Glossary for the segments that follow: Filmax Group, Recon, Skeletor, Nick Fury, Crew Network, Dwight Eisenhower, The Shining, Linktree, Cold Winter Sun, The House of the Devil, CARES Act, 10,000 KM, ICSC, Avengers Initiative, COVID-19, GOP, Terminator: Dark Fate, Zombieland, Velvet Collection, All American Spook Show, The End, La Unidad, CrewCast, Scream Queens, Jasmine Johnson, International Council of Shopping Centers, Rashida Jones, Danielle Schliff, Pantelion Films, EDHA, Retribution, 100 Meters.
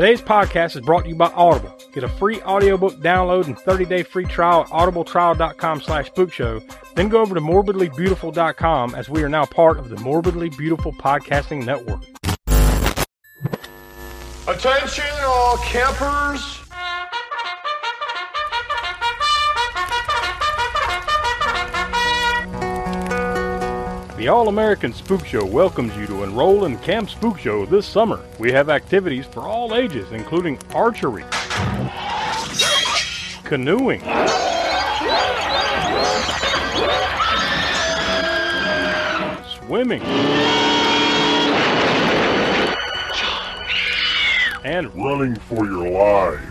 Today's podcast is brought to you by Audible. Get a free audiobook download and 30-day free trial at audibletrial.com/spookshow. Then go over to morbidlybeautiful.com, as we are now part of the Morbidly Beautiful Podcasting Network. Attention all campers! The All American Spook Show welcomes you to enroll in Camp Spook Show this summer. We have activities for all ages, including archery, canoeing, swimming, and running for your lives.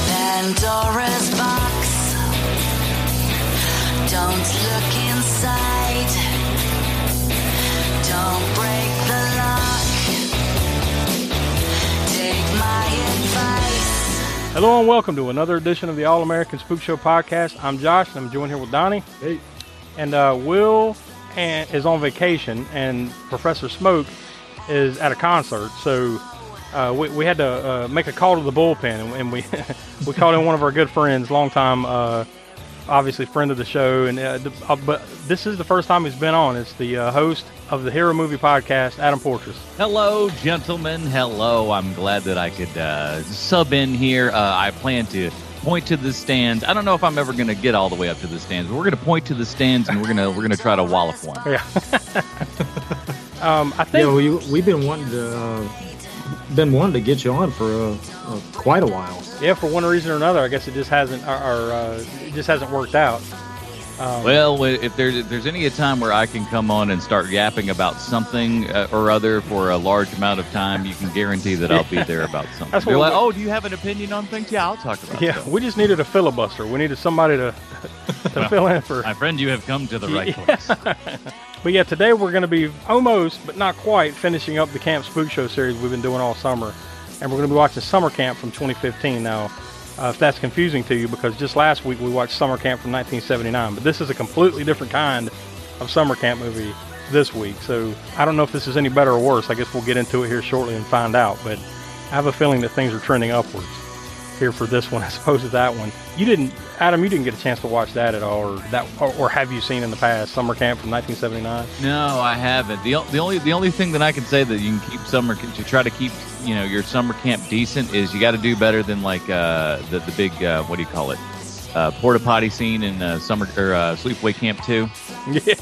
Pandora's box. Don't look inside. Don't break the lock. Take my advice. Hello and welcome to another edition of the All American Spook Show podcast. I'm Josh and I'm joined here with Donnie. Hey. And Will is on vacation and Professor Smoke is at a concert, so we had to make a call to the bullpen, and we we called in one of our good friends, longtime obviously friend of the show, and but this is the first time he's been on. It's the host of the Hero Movie Podcast, Adam Porteous. Hello, gentlemen. Hello. I'm glad that I could sub in here. I plan to point to the stands. I don't know if I'm ever going to get all the way up to the stands, but we're going to point to the stands, and we're gonna try to wallop one. Yeah. I think we've been wanting to get you on for quite a while. Yeah, for one reason or another, I guess it just hasn't. It just hasn't worked out. Well, if there's any time where I can come on and start yapping about something or other for a large amount of time, you can guarantee that I'll be there about something. You're like, do you have an opinion on things? Yeah, I'll talk about it. Yeah, stuff. We just needed a filibuster. We needed somebody to fill in for. My friend, you have come to the right place. But yeah, today we're going to be almost, but not quite, finishing up the Camp Spook Show series we've been doing all summer. And we're going to be watching Summer Camp from 2015 now. If that's confusing to you, because just last week we watched Summer Camp from 1979, but this is a completely different kind of Summer Camp movie this week. So I don't know if this is any better or worse. I guess we'll get into it here shortly and find out, but I have a feeling that things are trending upwards here for this one, I suppose, is that one. You didn't, Adam, you didn't get a chance to watch that at all, or have you seen in the past Summer Camp from 1979? No, I haven't. The only thing that I can say that you can keep to try to keep, you know, your summer camp decent is you got to do better than like the big what do you call it, porta potty scene in Summer or Sleepaway Camp 2. Yeah.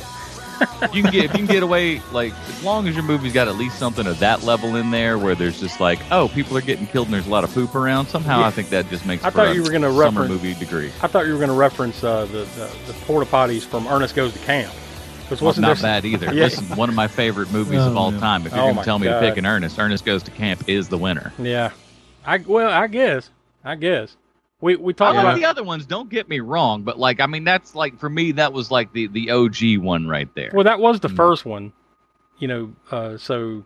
If you can get away, like, as long as your movie's got at least something of that level in there, where there's just like, oh, people are getting killed and there's a lot of poop around. Somehow, yeah. I think that just makes. I thought you were going to reference movie degree. I thought you were going to reference the porta potties from Ernest Goes to Camp. Not bad either. Yeah. Listen, one of my favorite movies of all time. If you're going to tell me to pick an Ernest Goes to Camp is the winner. Yeah. I guess. We talked about the other ones. Don't get me wrong, but like, I mean, that's like, for me, that was like the OG one right there. Well, that was the first one, you know. So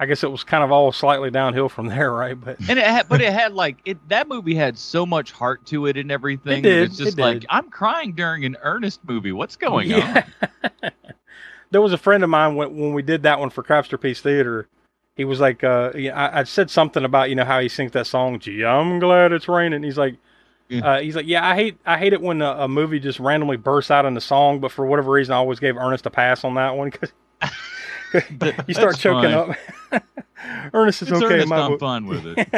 I guess it was kind of all slightly downhill from there, right? But that movie had so much heart to it and everything. I'm crying during an Ernest movie. What's going on? There was a friend of mine when we did that one for Crapsterpiece Theater. He was like, I said something about, you know, how he sings that song. Gee, I'm glad it's raining. He's like. Yeah, I hate it when a movie just randomly bursts out in a song, but for whatever reason, I always gave Ernest a pass on that one because you start choking up. Ernest is okay. Ernest, I'm fine with it.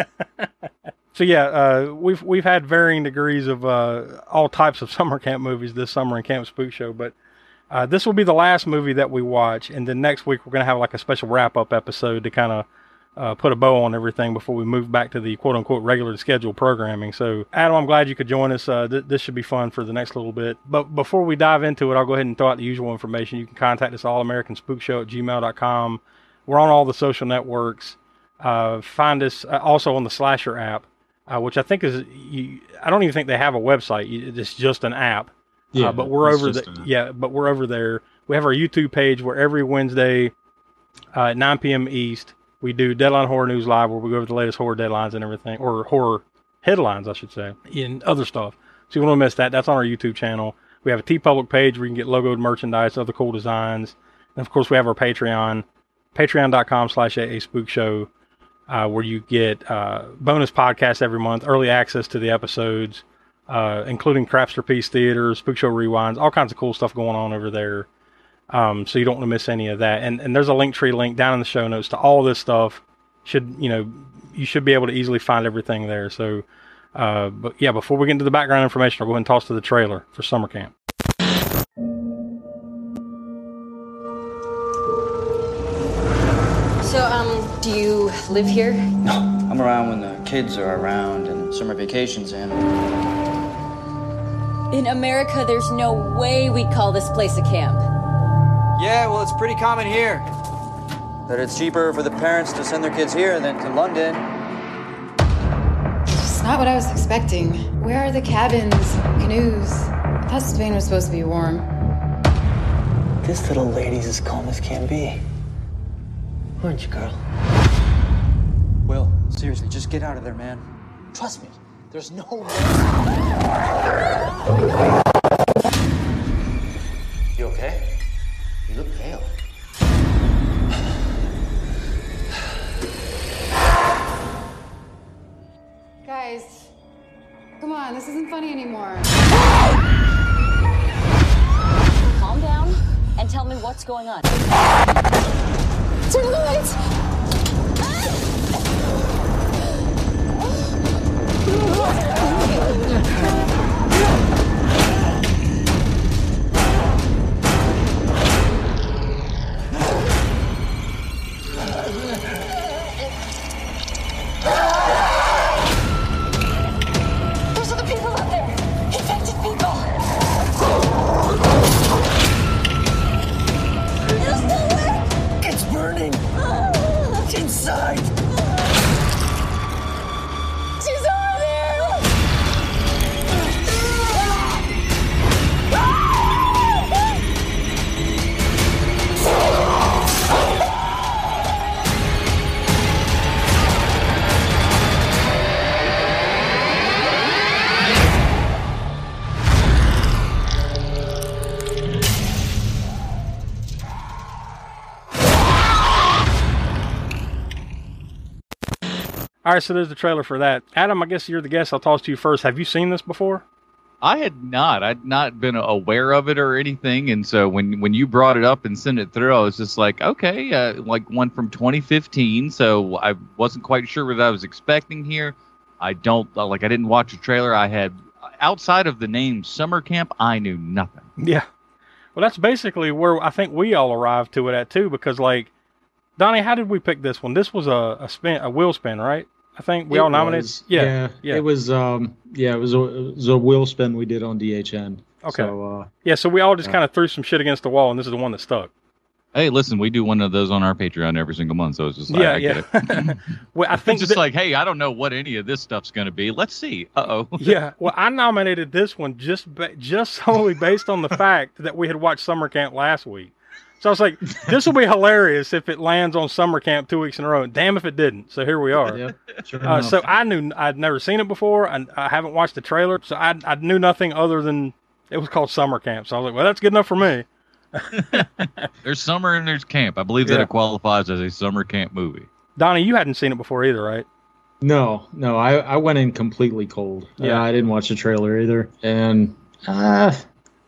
So yeah, we've had varying degrees of all types of summer camp movies this summer in Camp Spook Show, but this will be the last movie that we watch, and then next week we're gonna have like a special wrap up episode to kind of. Put a bow on everything before we move back to the quote-unquote regular scheduled programming. So, Adam, I'm glad you could join us. This should be fun for the next little bit. But before we dive into it, I'll go ahead and throw out the usual information. You can contact us, allamericanspookshow@gmail.com. We're on all the social networks. Find us also on the Slasher app, which I think is... I don't even think they have a website. It's just an app. Yeah, but we're over there. Yeah, but we're over there. We have our YouTube page where every Wednesday at 9 p.m. East... we do Deadline Horror News Live, where we go over the latest horror deadlines and everything, or horror headlines, I should say, and other stuff. So you won't miss that. That's on our YouTube channel. We have a TeePublic page where you can get logoed merchandise, other cool designs. And, of course, we have our Patreon, patreon.com/aspookshow. where you get bonus podcasts every month, early access to the episodes, including Crapsterpiece Theater, Spook Show Rewinds, all kinds of cool stuff going on over there. So you don't want to miss any of that. And there's a Linktree link down in the show notes to all this stuff. You should be able to easily find everything there. So, but yeah, before we get into the background information, I'll go ahead and toss to the trailer for Summer Camp. So, do you live here? No, I'm around when the kids are around and summer vacation's in. In America, there's no way we'd call this place a camp. Yeah, well, it's pretty common here. That it's cheaper for the parents to send their kids here than to London. It's not what I was expecting. Where are the cabins, canoes? I thought Spain was supposed to be warm. This little lady's as calm as can be. Aren't you, girl? Will, seriously, just get out of there, man. Trust me, there's no way. You okay? You look pale. Guys, come on, this isn't funny anymore. Calm down and tell me what's going on. Turn on the lights! All right, so there's the trailer for that. Adam, I guess you're the guest. I'll toss to you first. Have you seen this before? I had not. I'd not been aware of it or anything. And so when you brought it up and sent it through, I was just like, okay, like one from 2015. So I wasn't quite sure what I was expecting here. I didn't watch a trailer. I had, outside of the name Summer Camp, I knew nothing. Yeah. Well, that's basically where I think we all arrived to it at, too, because, like, Donnie, how did we pick this one? This was a Will spin, right? I think we all nominated. Yeah. It was a Will spin we did on DHN. Okay. So we all just kind of threw some shit against the wall, and this is the one that stuck. Hey, listen, we do one of those on our Patreon every single month, so it's just like, I get it. Well, I think it's just like, hey, I don't know what any of this stuff's going to be. Let's see. Uh-oh. Yeah, well, I nominated this one just solely based on the fact that we had watched Summer Camp last week. So I was like, this will be hilarious if it lands on Summer Camp 2 weeks in a row. And damn if it didn't. So here we are. Yep, sure so I knew I'd never seen it before. I haven't watched the trailer. So I knew nothing other than it was called Summer Camp. So I was like, well, that's good enough for me. There's summer and there's camp. I believe that it qualifies as a summer camp movie. Donnie, you hadn't seen it before either, right? No. I went in completely cold. Yeah, I didn't watch the trailer either. And I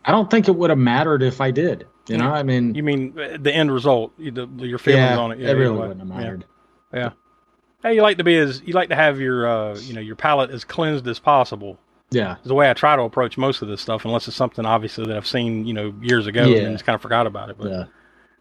don't think it would have mattered if I did. You know, I mean... You mean the end result, your feelings on it. Yeah, it really wouldn't have mattered. Yeah. Hey, you like to have your palate as cleansed as possible. Yeah. It's the way I try to approach most of this stuff, unless it's something, obviously, that I've seen, years ago and just kind of forgot about it. But, yeah.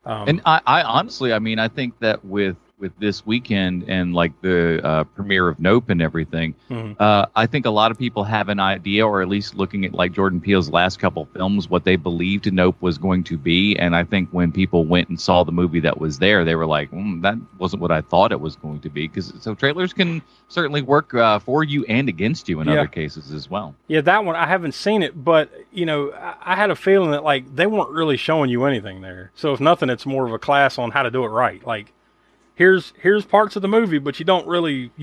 And I honestly, I mean, I think that with this weekend and like the premiere of Nope and everything, I think a lot of people have an idea, or at least looking at like Jordan Peele's last couple films, what they believed Nope was going to be. And I think when people went and saw the movie that was there, they were like, that wasn't what I thought it was going to be. So trailers can certainly work for you and against you in other cases as well. Yeah, that one, I haven't seen it, but I had a feeling that like they weren't really showing you anything there. So if nothing, it's more of a class on how to do it right. Like, here's parts of the movie, but you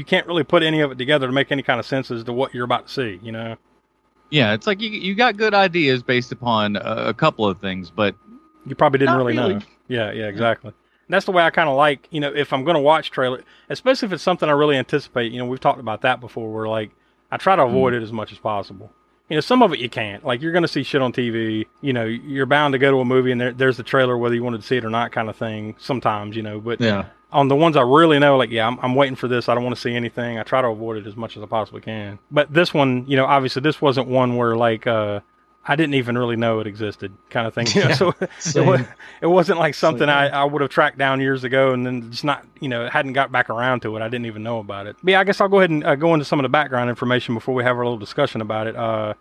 can't really put any of it together to make any kind of sense as to what you're about to see, Yeah, it's like you got good ideas based upon a couple of things, but you probably didn't really know. Yeah, exactly. that's the way I kind of like, you know, if I'm going to watch trailer, especially if it's something I really anticipate. You know, we've talked about that before, where like I try to avoid it as much as possible. You know, some of it you can't. Like, you're going to see shit on TV. You know, you're bound to go to a movie and there's the trailer, whether you wanted to see it or not, kind of thing sometimes, you know. But yeah, on the ones I really know, like, yeah, I'm waiting for this. I don't want to see anything. I try to avoid it as much as I possibly can. But this one, you know, obviously this wasn't one where, like, I didn't even really know it existed, kind of thing. You know? Yeah, so it wasn't like something I would have tracked down years ago and then just not, you know, hadn't got back around to it. I didn't even know about it. But yeah, I guess I'll go ahead and go into some of the background information before we have our little discussion about it.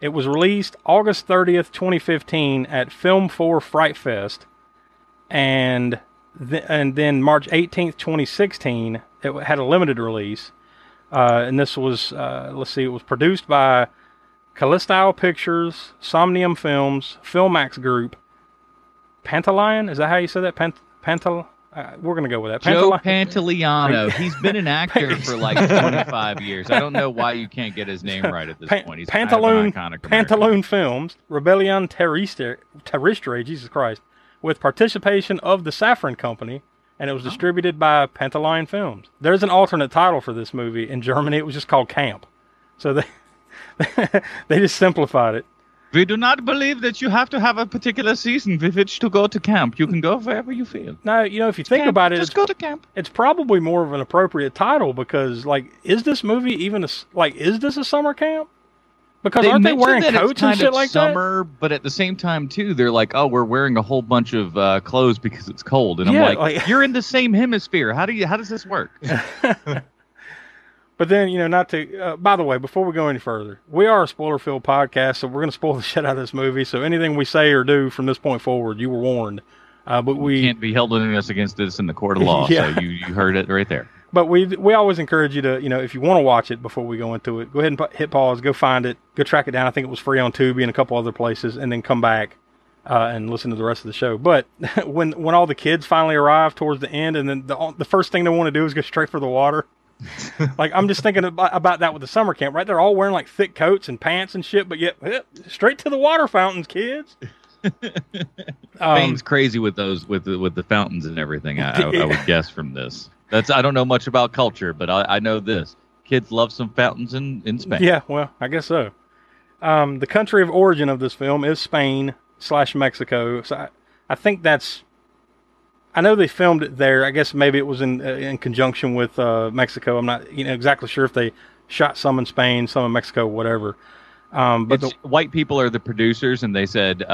It was released August 30th, 2015 at Film 4 Fright Fest. And then March 18th, 2016, it had a limited release. And this was, let's see, it was produced by Calistyle Pictures, Somnium Films, Filmax Group, Pantelion. Is that how you say that? Pantelion? We're going to go with that. Pantelion. Joe Pantoliano. He's been an actor for like 25 years. I don't know why you can't get his name right at this point. He's Pantelion Films, Rebellion Terrestre, Jesus Christ, with participation of the Saffron Company, and it was distributed by Pantelion Films. There's an alternate title for this movie. In Germany, it was just called Camp. So they just simplified it. We do not believe that you have to have a particular season with which to go to camp. You can go wherever you feel. Now, you know, if you think camp, about it, just go to camp. It's probably more of an appropriate title because, like, is this movie even is this a summer camp? Because aren't they wearing coats and shit like that? Summer, but at the same time too, they're like, oh, we're wearing a whole bunch of clothes because it's cold, and I'm like, you're in the same hemisphere. How does this work? But then, you know, not to, by the way, before we go any further, we are a spoiler-filled podcast, so we're going to spoil the shit out of this movie. So anything we say or do from this point forward, you were warned. But we can't be held against this in the court of law. Yeah. So you heard it right there. But we always encourage you to, you know, if you want to watch it before we go into it, go ahead and hit pause, go find it, go track it down. I think it was free on Tubi and a couple other places, and then come back and listen to the rest of the show. But when all the kids finally arrive towards the end, and then the first thing they want to do is go straight for the water. Like, I'm just thinking about that with the summer camp, right? They're all wearing like thick coats and pants and shit, but yet straight to the water fountains, kids. Fame's crazy with those with the fountains and everything. I would guess from this. I don't know much about culture, but I know this: kids love some fountains in Spain. Yeah, well, I guess so. The country of origin of this film is Spain/Mexico. So I think that's. I know they filmed it there. I guess maybe it was in conjunction with Mexico. I'm not exactly sure if they shot some in Spain, some in Mexico, whatever. But the white people are the producers, and they said,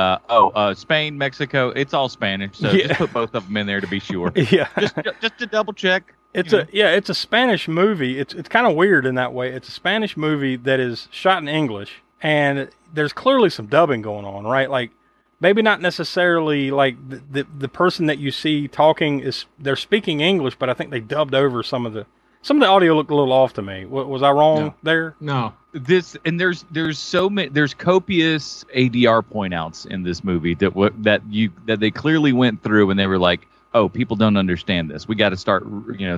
Spain, Mexico, it's all Spanish. So just put both of them in there to be sure. Yeah, just to double check. It's a Spanish movie. It's kind of weird in that way. It's a Spanish movie that is shot in English, and there's clearly some dubbing going on, right? Like, maybe not necessarily like the person that you see talking they're speaking English, but I think they dubbed over some of the audio looked a little off to me. Was I wrong there? No. There's copious ADR point outs in this movie that they clearly went through and they were like, oh, people don't understand this. We got to start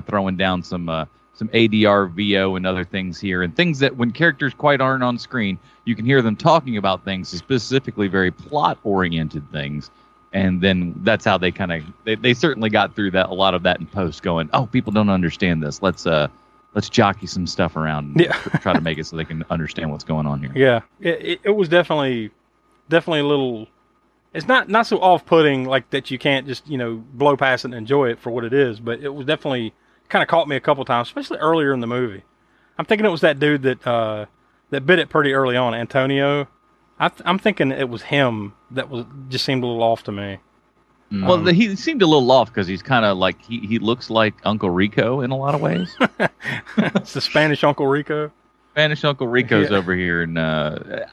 throwing down some ADR, VO, and other things here, and things that when characters quite aren't on screen, you can hear them talking about things, specifically very plot-oriented things, and then that's how they kind of they certainly got through that, a lot of that in post, going, oh, people don't understand this. Let's jockey some stuff around and try to make it so they can understand what's going on here. Yeah, it was definitely a little. It's not so off-putting like that. You can't just blow past it and enjoy it for what it is, but it was definitely. Kind of caught me a couple times, especially earlier in the movie. I'm thinking it was that dude that bit it pretty early on, Antonio. I'm thinking it was him that just seemed a little off to me. Well, he seemed a little off because he's kind of like he looks like Uncle Rico in a lot of ways. It's the Spanish Uncle Rico. Spanish Uncle Rico's over here, and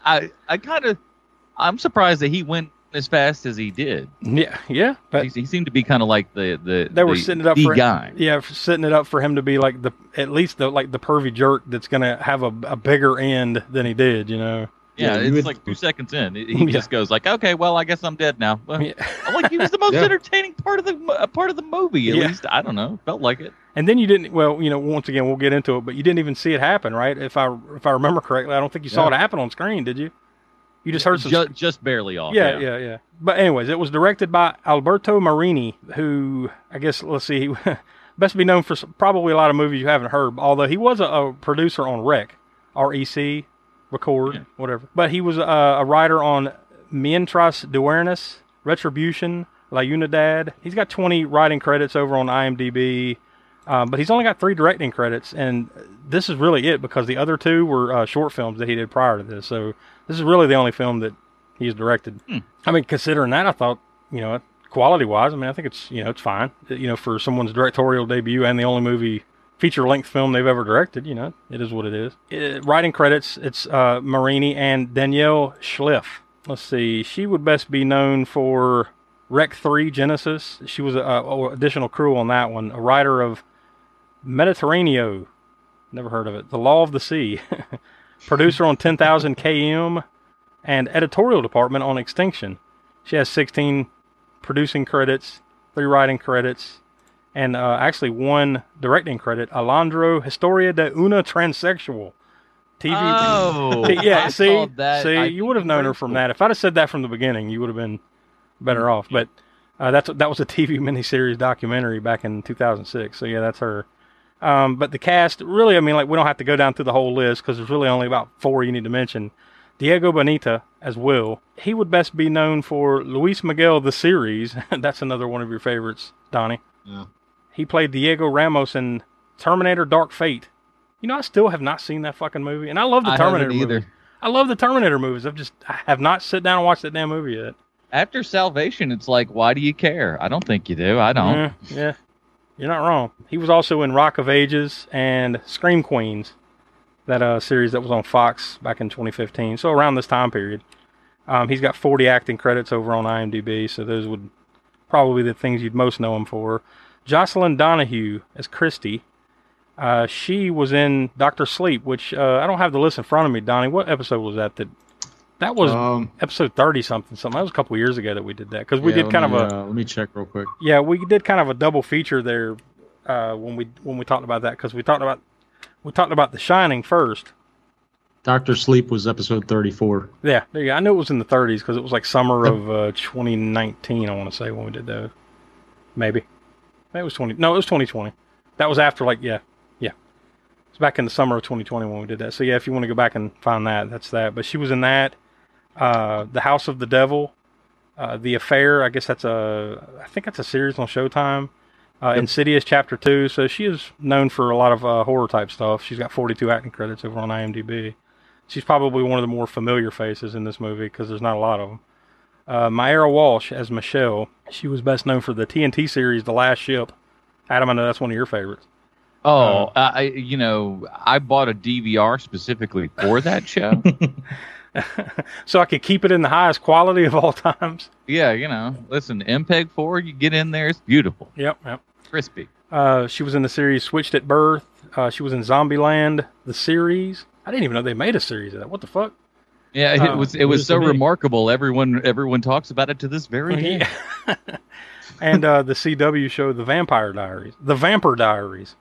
I'm surprised that he went as fast as he did. Yeah. But he seemed to be kind of like the guy. Yeah, setting it up for him to be like at least the pervy jerk that's going to have a bigger end than he did, Yeah, it's like 2 seconds in. He just goes like, okay, well, I guess I'm dead now. Well, like, he was the most entertaining part of the movie, at least. I don't know. Felt like it. And then you didn't, once again, we'll get into it, but you didn't even see it happen, right? If I remember correctly, I don't think you saw it happen on screen, did you? You just heard some... Just barely off. Yeah. But anyways, it was directed by Alberto Marini, who, I guess, let's see, best be known for probably a lot of movies you haven't heard, although he was a producer on Rec, R-E-C, record, yeah, whatever. But he was a writer on Mientras Duermes, Retribution, La Unidad. He's got 20 writing credits over on IMDb, but he's only got 3 directing credits, and this is really it, because the other 2 were short films that he did prior to this, so this is really the only film that he's directed. Mm. I mean, considering that, I thought, you know, quality-wise, I mean, I think it's, you know, it's fine, you know, for someone's directorial debut and the only movie feature-length film they've ever directed, you know, it is what it is. Writing credits, it's Marini and Danielle Schliff. Let's see, she would best be known for Wreck 3, Genesis. She was an additional crew on that one. A writer of Mediterraneo, never heard of it, The Law of the Sea, producer on 10,000 KM, and editorial department on Extinction. She has 16 producing credits, 3 writing credts, and actually 1 directing credit, Alejandro, Historia de una Transsexual. TV. Oh, yeah, see, you would have known her from that. If I'd have said that from the beginning, you would have been better off. But that was a TV miniseries documentary back in 2006. So yeah, that's her. But the cast, really, I mean, like, we don't have to go down through the whole list because there's really only about 4 you need to mention. Diego Boneta as Will. He would best be known for Luis Miguel the series. That's another one of your favorites, Donnie. Yeah. He played Diego Ramos in Terminator: Dark Fate. You know, I still have not seen that fucking movie, and I love the Terminator movies. I love the Terminator movies. I have not sat down and watched that damn movie yet. After Salvation, it's like, why do you care? I don't think you do. I don't. Yeah. You're not wrong. He was also in Rock of Ages and Scream Queens, that series that was on Fox back in 2015. So around this time period, he's got 40 acting credits over on IMDb. So those would probably be the things you'd most know him for. Jocelyn Donahue as Christy. She was in Dr. Sleep, which I don't have the list in front of me, Donnie. What episode was that? That was episode 30-something. That was a couple years ago that we did that, because we did kind of a... let me check real quick. Yeah, we did kind of a double feature there when we talked about that, because we talked about The Shining first. Dr. Sleep was episode 34. Yeah, there you go. I knew it was in the 30s because it was like summer of 2019, I want to say, when we did that. Maybe it was 20. No, it was 2020. That was after like, back in the summer of 2020 when we did that. So yeah, if you want to go back and find that, that's that. But she was in that, The House of the Devil, The Affair. I guess I think that's a series on Showtime. Yep. Insidious Chapter 2. So she is known for a lot of horror type stuff. She's got 42 acting credits over on IMDb. She's probably one of the more familiar faces in this movie because there's not a lot of them. Myra Walsh as Michelle. She was best known for the TNT series, The Last Ship. Adam, I know that's one of your favorites. Oh, I bought a DVR specifically for that show. So I could keep it in the highest quality of all times. Yeah, you know, listen, MPEG-4, you get in there, it's beautiful. Yep. Crispy. She was in the series Switched at Birth. She was in Zombieland, the series. I didn't even know they made a series of that. What the fuck? Yeah, it was so remarkable. Everyone talks about it to this very day. Yeah. And the CW show, The Vampire Diaries.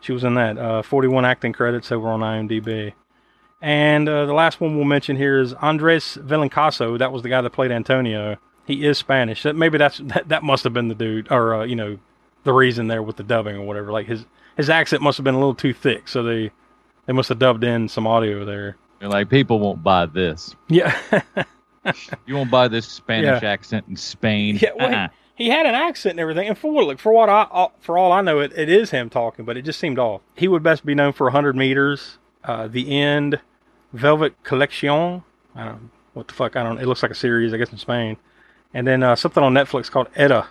She was in that. 41 acting credits over on IMDb. And the last one we'll mention here is Andres Villacaso. That was the guy that played Antonio. He is Spanish. Maybe that must have been the dude, or the reason there with the dubbing or whatever. Like his accent must have been a little too thick, so they must have dubbed in some audio there. They're like, people won't buy this. Yeah. You won't buy this Spanish accent in Spain. Yeah. Well, he had an accent and everything, and for all I know, it is him talking, but it just seemed off. He would best be known for 100 Meters, The End, Velvet Collection. I don't know what the fuck. It looks like a series, I guess, in Spain, and then something on Netflix called Edha,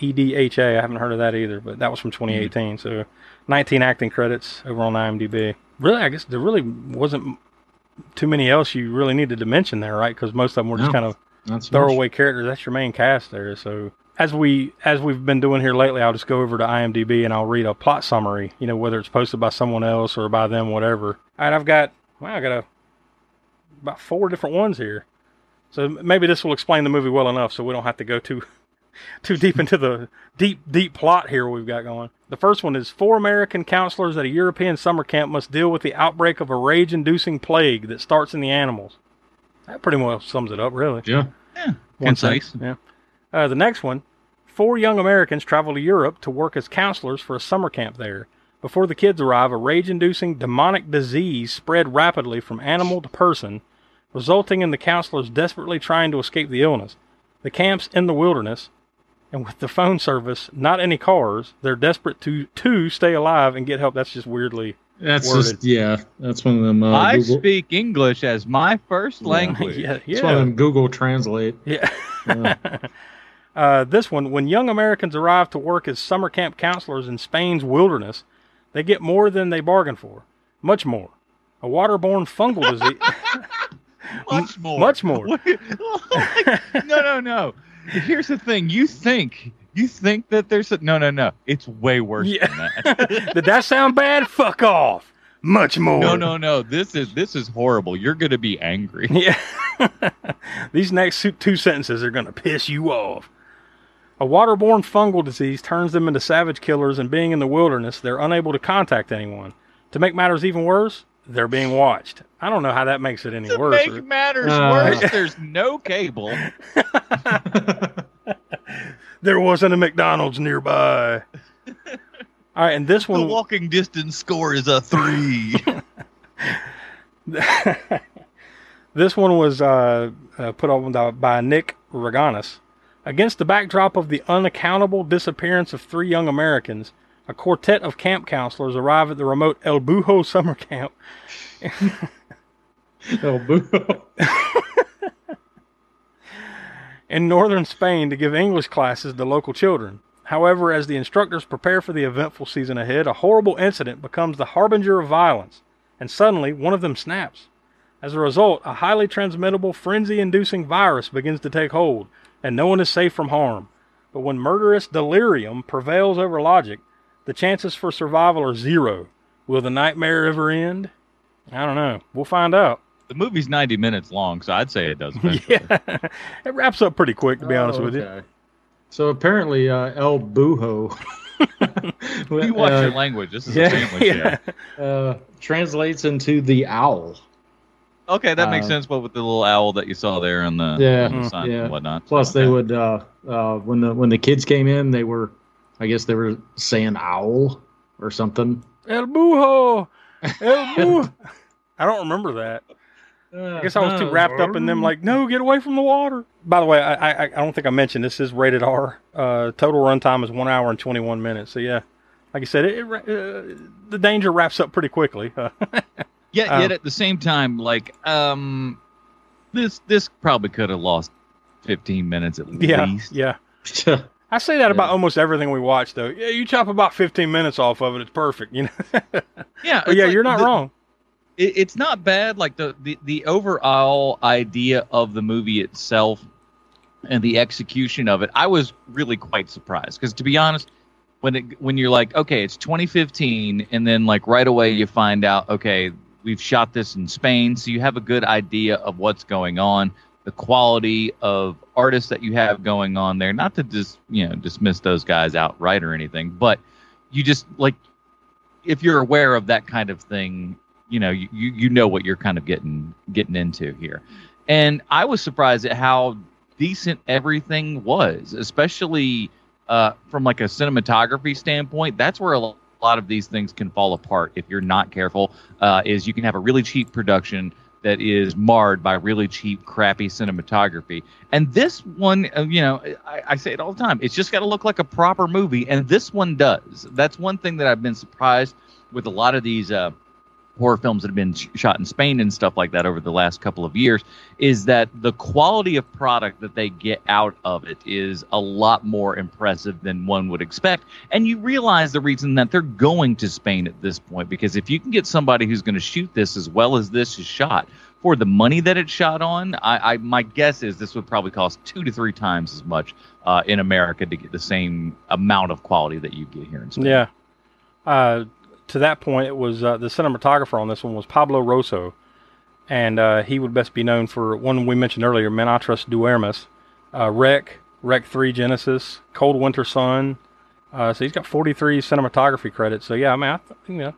EDHA. I haven't heard of that either, but that was from 2018. So, 19 acting credits over on IMDb. Really, I guess there really wasn't too many else you really needed to mention there, right? Because most of them were just kind of throwaway characters. That's your main cast there. So as we've been doing here lately, I'll just go over to IMDb and I'll read a plot summary, you know, whether it's posted by someone else or by them, whatever. All right, I got about 4 different ones here, so maybe this will explain the movie well enough so we don't have to go too deep into the deep plot here we've got going. The first one is 4 American counselors at a European summer camp must deal with the outbreak of a rage-inducing plague that starts in the animals. That pretty well sums it up, really. Yeah. Yeah. Concise. Yeah. The next one. 4 young Americans travel to Europe to work as counselors for a summer camp there. Before the kids arrive, a rage-inducing demonic disease spread rapidly from animal to person, resulting in the counselors desperately trying to escape the illness. The camp's in the wilderness, and with the phone service, not any cars, they're desperate to stay alive and get help. That's just weirdly worded. Just, yeah, that's one of them I Google... speak English as my first language. Yeah. It's one of them Google Translate. Yeah. This one, when young Americans arrive to work as summer camp counselors in Spain's wilderness, they get more than they bargained for. Much more. A waterborne fungal disease... Much more. Much more. No. Here's the thing. You think that there's a... No. It's way worse than that. Did that sound bad? Fuck off. Much more. No. This is horrible. You're going to be angry. Yeah. These next 2 sentences are going to piss you off. A waterborne fungal disease turns them into savage killers, and being in the wilderness, they're unable to contact anyone. To make matters even worse... they're being watched. I don't know how that makes it any worse. To make matters worse, there's no cable. There wasn't a McDonald's nearby. All right, and this one... the walking distance score is a 3. This one was put on by Nick Reganis. Against the backdrop of the unaccountable disappearance of 3 young Americans... a quartet of camp counselors arrive at the remote El Bujo summer camp. El Bujo. In northern Spain to give English classes to local children. However, as the instructors prepare for the eventful season ahead, a horrible incident becomes the harbinger of violence, and suddenly one of them snaps. As a result, a highly transmittable, frenzy-inducing virus begins to take hold, and no one is safe from harm. But when murderous delirium prevails over logic, the chances for survival are 0. Will the nightmare ever end? I don't know. We'll find out. The movie's 90 minutes long, so I'd say it does eventually. Yeah. It wraps up pretty quick, to be honest with you. So apparently, El Bujo. You watch your language. This is a family show. Translates into the owl. Okay, that makes sense. But with the little owl that you saw there on the sign and whatnot. Plus, they would when the kids came in, they were. I guess they were saying owl or something. El Bujo! El Bujo! I don't remember that. I guess I was too wrapped up in them like, no, get away from the water. By the way, I don't think I mentioned this is rated R. Total runtime is 1 hour and 21 minutes. So, yeah, like I said, the danger wraps up pretty quickly. Yet at the same time, like, this probably could have lost 15 minutes at least. Yeah. I say that about almost everything we watch, though. Yeah, you chop about 15 minutes off of it, it's perfect, you know. Yeah, but yeah, like, you're not wrong. It's not bad. Like the overall idea of the movie itself and the execution of it, I was really quite surprised. Because to be honest, when you're like, okay, it's 2015, and then like right away you find out, okay, we've shot this in Spain, so you have a good idea of what's going on. The quality of artists that you have going on there, not to just dismiss those guys outright or anything, but you just like if you're aware of that kind of thing, you know what you're kind of getting into here. And I was surprised at how decent everything was, especially from like a cinematography standpoint. That's where a lot of these things can fall apart if you're not careful. Is you can have a really cheap production that is marred by really cheap, crappy cinematography. And this one, I say it all the time, it's just got to look like a proper movie, and this one does. That's one thing that I've been surprised with a lot of these horror films that have been shot in Spain and stuff like that over the last couple of years, is that the quality of product that they get out of it is a lot more impressive than one would expect. And you realize the reason that they're going to Spain at this point, because if you can get somebody who's going to shoot this as well as this is shot for the money that it's shot on, I my guess is this would probably cost 2 to 3 times as much in America to get the same amount of quality that you get here in Spain. Yeah. To that point, it was the cinematographer on this one was Pablo Rosso, and he would best be known for one we mentioned earlier, Mientras Duermes, Wreck 3, Genesis, Cold Winter Sun. So he's got 43 cinematography credits. So yeah, I mean,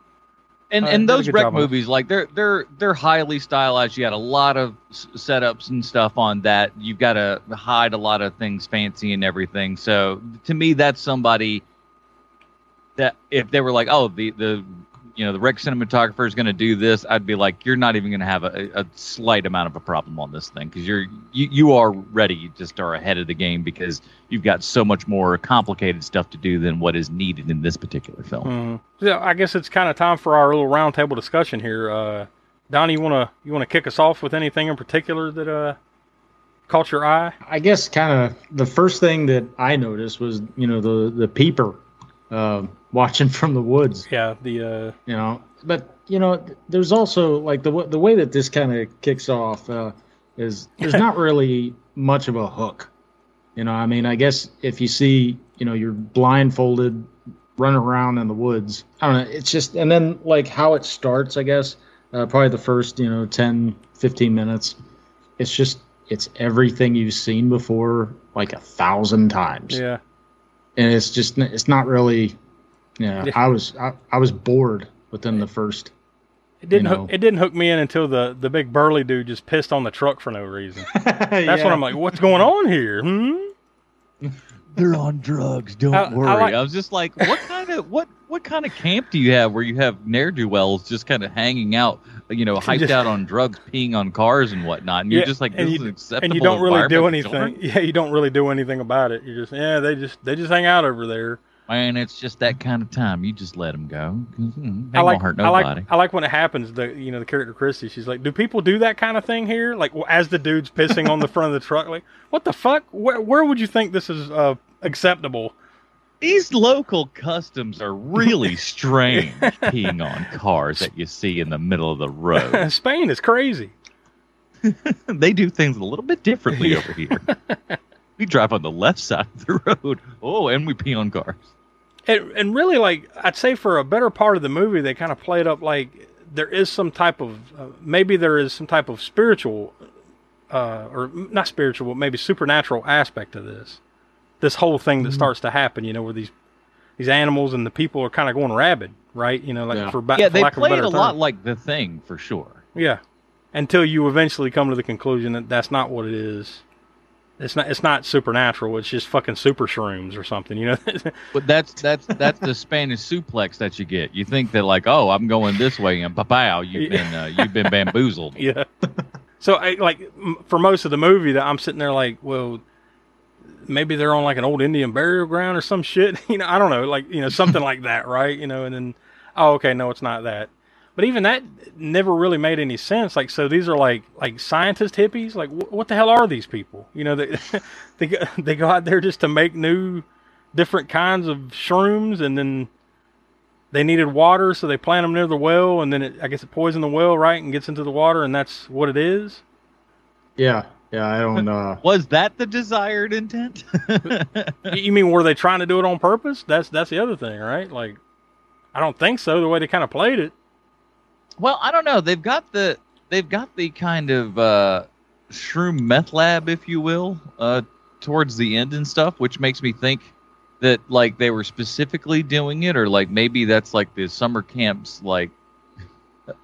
And those Rec movies, like they're highly stylized. You had a lot of setups and stuff on that. You've got to hide a lot of things fancy and everything. So to me, that's somebody that if they were like, oh, the Rec cinematographer is going to do this, I'd be like, you're not even going to have a slight amount of a problem on this thing, because you are ready. You just are ahead of the game because you've got so much more complicated stuff to do than what is needed in this particular film. Yeah, I guess it's kind of time for our little roundtable discussion here. Donnie, you want to kick us off with anything in particular that caught your eye? I guess kind of the first thing that I noticed was the peeper. Watching from the woods. Yeah, but there's also like the way that this kind of kicks off is there's not really much of a hook. I mean, I guess if you see, you're blindfolded, run around in the woods. I don't know. It's just, and then like how it starts, I guess, probably the first 10, 15 minutes. It's just it's everything you've seen before like 1,000 times. Yeah. And it's just, it's not really, I was bored within the first. It didn't hook me in until the big burly dude just pissed on the truck for no reason. That's when I'm like, what's going on here? They're on drugs. Don't worry. I was just like, what kind of camp do you have where you have ne'er-do-wells just kind of hanging out, hyped out on drugs, peeing on cars and whatnot, and you're just like, this is an acceptable environment. And you don't really do anything. Yeah, you don't really do anything about it. You just, they just hang out over there. Man, it's just that kind of time. You just let them go. They won't hurt nobody. I like when it happens. The character Christy, she's like, "Do people do that kind of thing here?" Like as the dude's pissing on the front of the truck, like, "What the fuck? Where would you think this is acceptable?" These local customs are really strange. Peeing on cars that you see in the middle of the road. Spain is crazy. They do things a little bit differently over here. We drive on the left side of the road. Oh, and we pee on cars. And really, like, I'd say for a better part of the movie, they kind of played up like there is some type of, maybe there is some type of spiritual, or not spiritual, but maybe supernatural aspect of this whole thing that starts to happen, where these animals and the people are kind of going rabid, right? They played a lot like The Thing, for sure. Yeah, until you eventually come to the conclusion that that's not what it is. It's not supernatural. It's just fucking super shrooms or something, But that's the Spanish suplex that you get. You think that like, oh, I'm going this way, and pow, you've been bamboozled. Yeah. So for most of the movie, that I'm sitting there like, well, maybe they're on like an old Indian burial ground or some shit. I don't know, like something like that, right? And then, oh, okay, no, it's not that. But even that never really made any sense. Like, so these are like scientist hippies. Like, what the hell are these people? They go out there just to make new, different kinds of shrooms, and then they needed water, so they plant them near the well, and then it poisoned the well, right, and gets into the water, and that's what it is. Yeah, I don't know. Was that the desired intent? You mean were they trying to do it on purpose? That's the other thing, right? Like, I don't think so. The way they kind of played it. Well, I don't know. They've got the kind of shroom meth lab, if you will, towards the end and stuff, which makes me think that like they were specifically doing it, or like maybe that's like the summer camp's like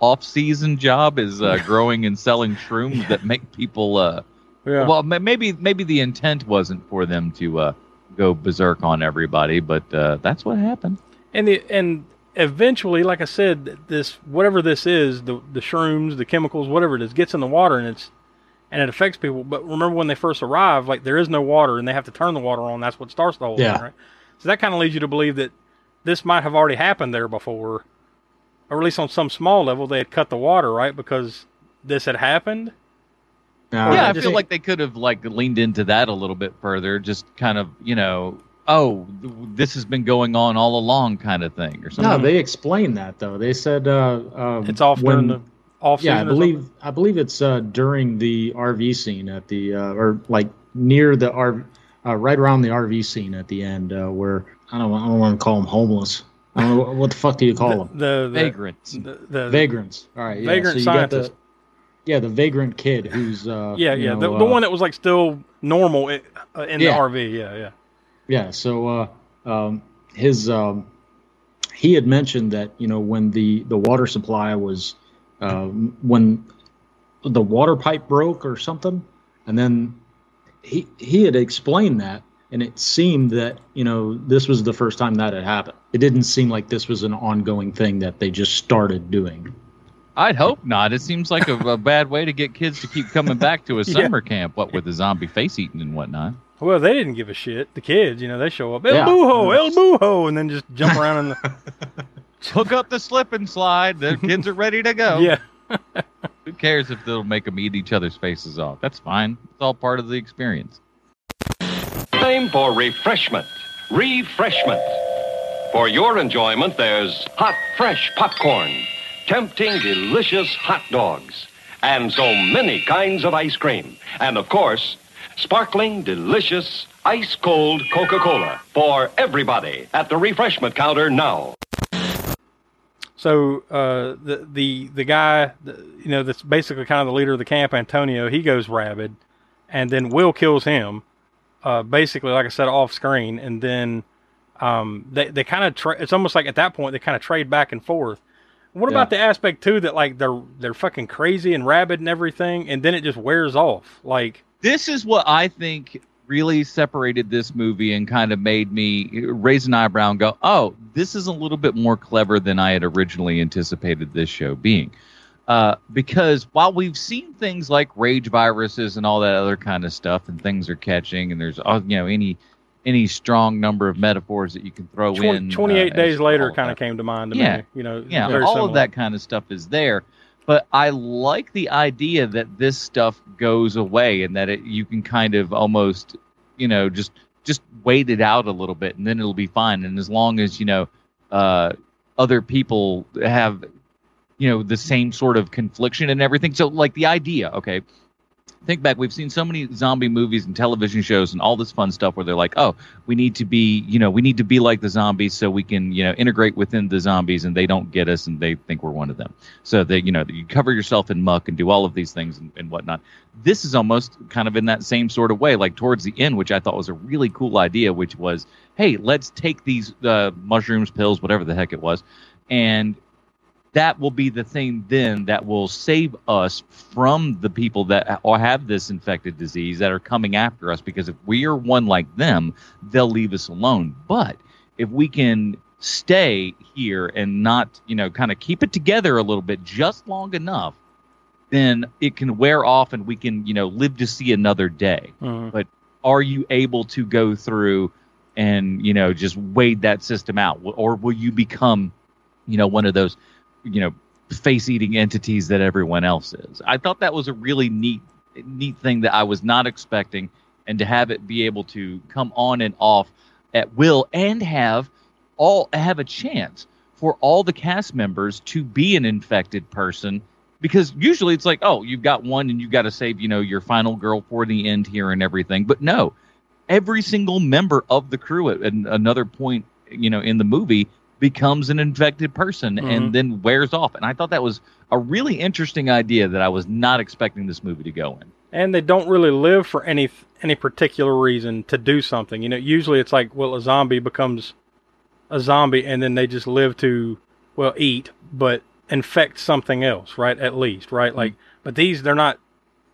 off-season job is growing and selling shrooms that make people. Well, maybe the intent wasn't for them to go berserk on everybody, but that's what happened. Eventually, like I said, this whatever this is, the shrooms, the chemicals, whatever it is, gets in the water and it affects people. But remember when they first arrive, like there is no water and they have to turn the water on. That's what starts the whole thing, right? So that kind of leads you to believe that this might have already happened there before, or at least on some small level, they had cut the water, right? Because this had happened. I feel like they could have like leaned into that a little bit further, just kind of oh, this has been going on all along, kind of thing, or something. No, they explained that though. They said it's off during the off season. Yeah, I believe it's during the RV scene at the or like near the RV, right around the RV scene at the end, where I don't want to call them homeless. I don't know, what the fuck do you call them? The vagrants. The vagrants. All right. Yeah. Vagrant scientists. The vagrant kid who's the one that was like still normal in the RV. Yeah. So his he had mentioned that, you know, when the water supply was, when the water pipe broke or something, and then he had explained that, and it seemed that, you know, this was the first time that had happened. It didn't seem like this was an ongoing thing that they just started doing. I'd hope not. It seems like a bad way to get kids to keep coming back to a summer camp, what with the zombie face eating and whatnot. Well, they didn't give a shit. The kids, you know, they show up, El Bujo, and then just jump around and hook up the slip and slide. The kids are ready to go. Yeah. Who cares if they'll make them eat each other's faces off? That's fine. It's all part of the experience. Time for refreshment. Refreshment. For your enjoyment, there's hot, fresh popcorn, tempting, delicious hot dogs, and so many kinds of ice cream. And, of course, sparkling, delicious, ice-cold Coca-Cola for everybody at the refreshment counter now. So the guy, you know, that's basically kind of the leader of the camp, Antonio, he goes rabid, and then Will kills him, basically, like I said, off screen. And then they kind of, it's almost like at that point, they kind of trade back and forth. What about the aspect, too, that, like, they're fucking crazy and rabid and everything, and then it just wears off? Like, this is what I think really separated this movie and kind of made me raise an eyebrow and go, oh, this is a little bit more clever than I had originally anticipated this show being. Because while we've seen things like rage viruses and all that other kind of stuff, and things are catching, and there's, you know, any strong number of metaphors that you can throw 28 Days Later kind of came to mind to me. You know, all of that kind of stuff is there. But I like the idea that this stuff goes away and that you can kind of almost, you know, just wait it out a little bit, and then it'll be fine. And as long as, you know, other people have, you know, the same sort of confliction and everything. So, like, the idea, okay, think back, we've seen so many zombie movies and television shows and all this fun stuff where they're like, oh, we need to be like the zombies so we can, you know, integrate within the zombies and they don't get us and they think we're one of them. So that, you know, you cover yourself in muck and do all of these things and whatnot. This is almost kind of in that same sort of way, like towards the end, which I thought was a really cool idea, which was, hey, let's take these mushrooms, pills, whatever the heck it was, and that will be the thing then that will save us from the people that have this infected disease that are coming after us, because if we are one like them, they'll leave us alone. But if we can stay here and not, you know, kind of keep it together a little bit just long enough, then it can wear off and we can, you know, live to see another day. Mm-hmm. But are you able to go through and, you know, just wade that system out? Or will you become, you know, one of those, you know, face-eating entities that everyone else is? I thought that was a really neat thing that I was not expecting, and to have it be able to come on and off at will and have a chance for all the cast members to be an infected person, because usually it's like, oh, you've got one and you've got to save, you know, your final girl for the end here and everything. But no, every single member of the crew at another point, you know, in the movie becomes an infected person, mm-hmm. and then wears off. And I thought that was a really interesting idea that I was not expecting this movie to go in. And they don't really live for any particular reason to do something. You know, usually it's like, well, a zombie becomes a zombie and then they just live to, well, eat, but infect something else, right? At least, right? Mm-hmm. Like, but these, they're not,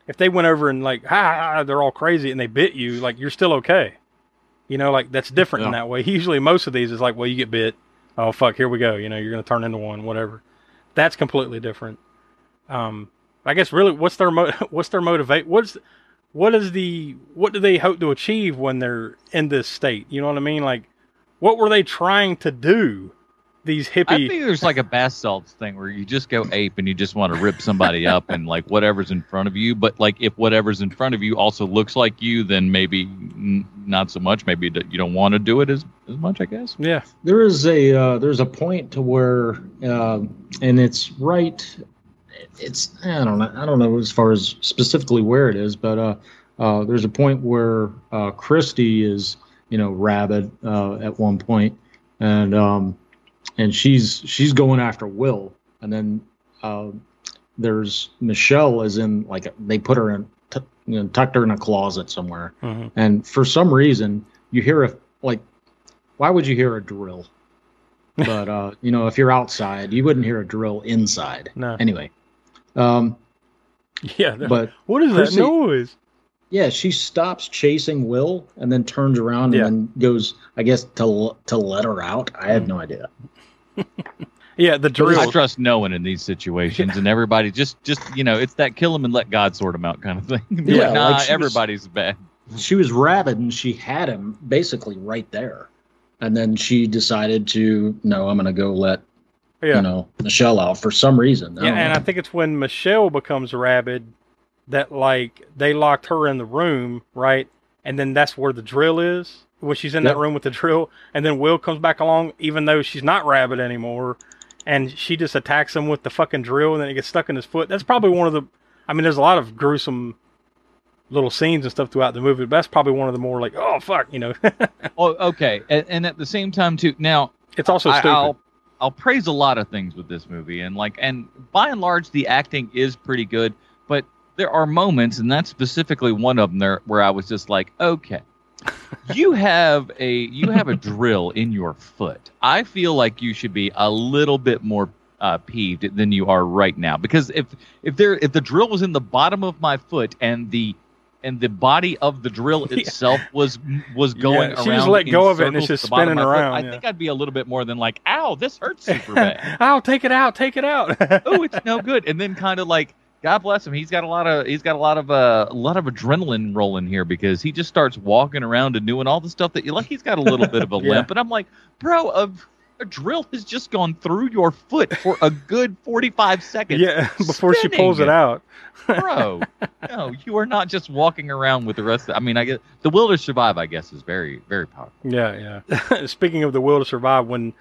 if they went over and like, they're all crazy and they bit you, like, you're still okay. You know, like, that's different in that way. Usually most of these is like, well, you get bit. Oh, fuck, here we go. You know, you're going to turn into one, whatever. That's completely different. I guess really, what do they hope to achieve when they're in this state? You know what I mean? Like, what were they trying to do? These hippies. I think there's like a bath salts thing where you just go ape and you just want to rip somebody up and like whatever's in front of you. But like if whatever's in front of you also looks like you, then maybe not so much. Maybe you don't want to do it as much, I guess. Yeah. There is a there's a point to where and it's right. It's I don't know as far as specifically where it is, but there's a point where Christy is, you know, rabid at one point, and she's going after Will, and then there's Michelle is in like they put her in, you know, tucked her in a closet somewhere, mm-hmm. and for some reason you hear why would you hear a drill? But, you know, if you're outside, you wouldn't hear a drill inside. No. Anyway. Yeah. But what is Chrissy, that noise? Yeah, she stops chasing Will and then turns around and then goes, I guess, to let her out. I have no idea. Yeah, the drill. I trust no one in these situations, and everybody just you know, it's that kill him and let God sort him out kind of thing. Yeah, like, nah, like everybody's bad. She was rabid, and she had him basically right there, and then she decided to no, I'm gonna go let you know Michelle out for some reason. Yeah, and I think it's when Michelle becomes rabid that like they locked her in the room, right? And then that's where the drill is. When she's in that room with the drill, and then Will comes back along, even though she's not rabid anymore, and she just attacks him with the fucking drill, and then it gets stuck in his foot. That's probably one of the, I mean, there's a lot of gruesome little scenes and stuff throughout the movie, but that's probably one of the more like, oh, fuck, you know. Oh, okay. And at the same time, too, now, it's also stupid. I'll praise a lot of things with this movie, and like, and by and large, the acting is pretty good, but there are moments, and that's specifically one of them there, where I was just like, okay. You have a drill in your foot. I feel like you should be a little bit more peeved than you are right now, because if the drill was in the bottom of my foot and the body of the drill itself was going around, she just let go of it and it's just spinning around. Foot, I think I'd be a little bit more than like, ow, this hurts super bad. Ow, take it out. Oh, it's no good. And then kind of like, God bless him. He's got a lot of adrenaline rolling here because he just starts walking around and doing all the stuff that you like. He's got a little bit of a limp, but I'm like, bro, a drill has just gone through your foot for a good 45 seconds. Yeah, before she pulls it out. Bro, no, you are not just walking around with the rest. I mean, I guess the will to survive, I guess, is very, very powerful. Yeah, yeah. Speaking of the will to survive, when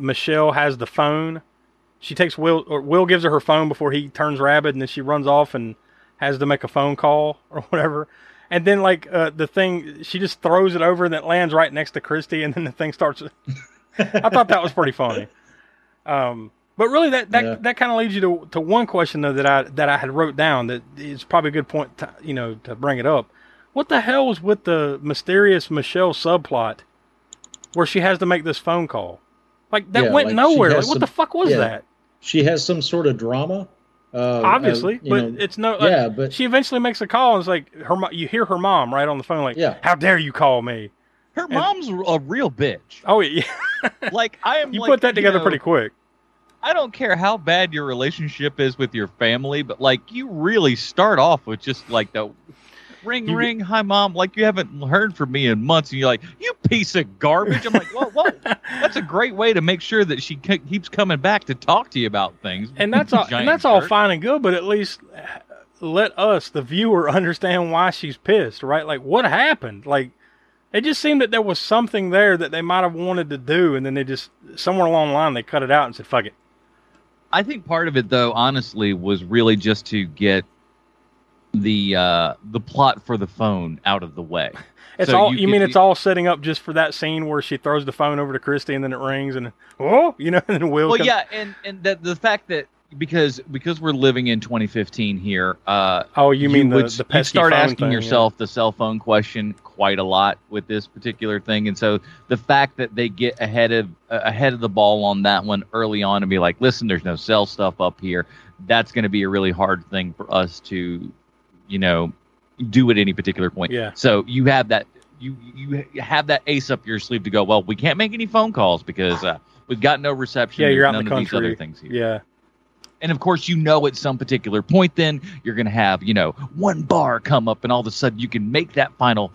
Michelle has the phone. She takes Will gives her phone before he turns rabid, and then she runs off and has to make a phone call or whatever. And then, like, the thing, she just throws it over, and it lands right next to Christy, and then the thing starts. I thought that was pretty funny. But really, that kind of leads you to one question, though, that I had wrote down that is probably a good point to bring it up. What the hell was with the mysterious Michelle subplot where she has to make this phone call? Like, that went nowhere. Like, what the fuck was that? She has some sort of drama. Obviously, but it's no. Like, yeah, but she eventually makes a call, and it's like you hear her mom right on the phone, like, "How dare you call me?" Her mom's a real bitch. Oh yeah. Like I am. You like, put that together pretty quick. I don't care how bad your relationship is with your family, but like you really start off with just like the ring, hi mom, like you haven't heard from me in months, and you're like, you piece of garbage. I'm like, whoa, that's a great way to make sure that she keeps coming back to talk to you about things. And that's all, all fine and good, but at least let us, the viewer, understand why she's pissed, right? Like, what happened? Like, it just seemed that there was something there that they might have wanted to do, and then they just, somewhere along the line, they cut it out and said, fuck it. I think part of it, though, honestly, was really just to get the plot for the phone out of the way. It's so all it's all setting up just for that scene where she throws the phone over to Christy and then it rings and and then Will. Well, comes. Yeah, and the fact that because we're living in 2015 here. You mean the pesky start asking thing, yourself the cell phone question quite a lot with this particular thing, and so the fact that they get ahead of the ball on that one early on and be like, listen, there's no cell stuff up here. That's going to be a really hard thing for us to, do at any particular point. Yeah. So you have that ace up your sleeve to go, well, we can't make any phone calls because we've got no reception. Yeah, you're out in the country. These other things here. Yeah. And of course, at some particular point, then you're going to have, one bar come up, and all of a sudden you can make that final,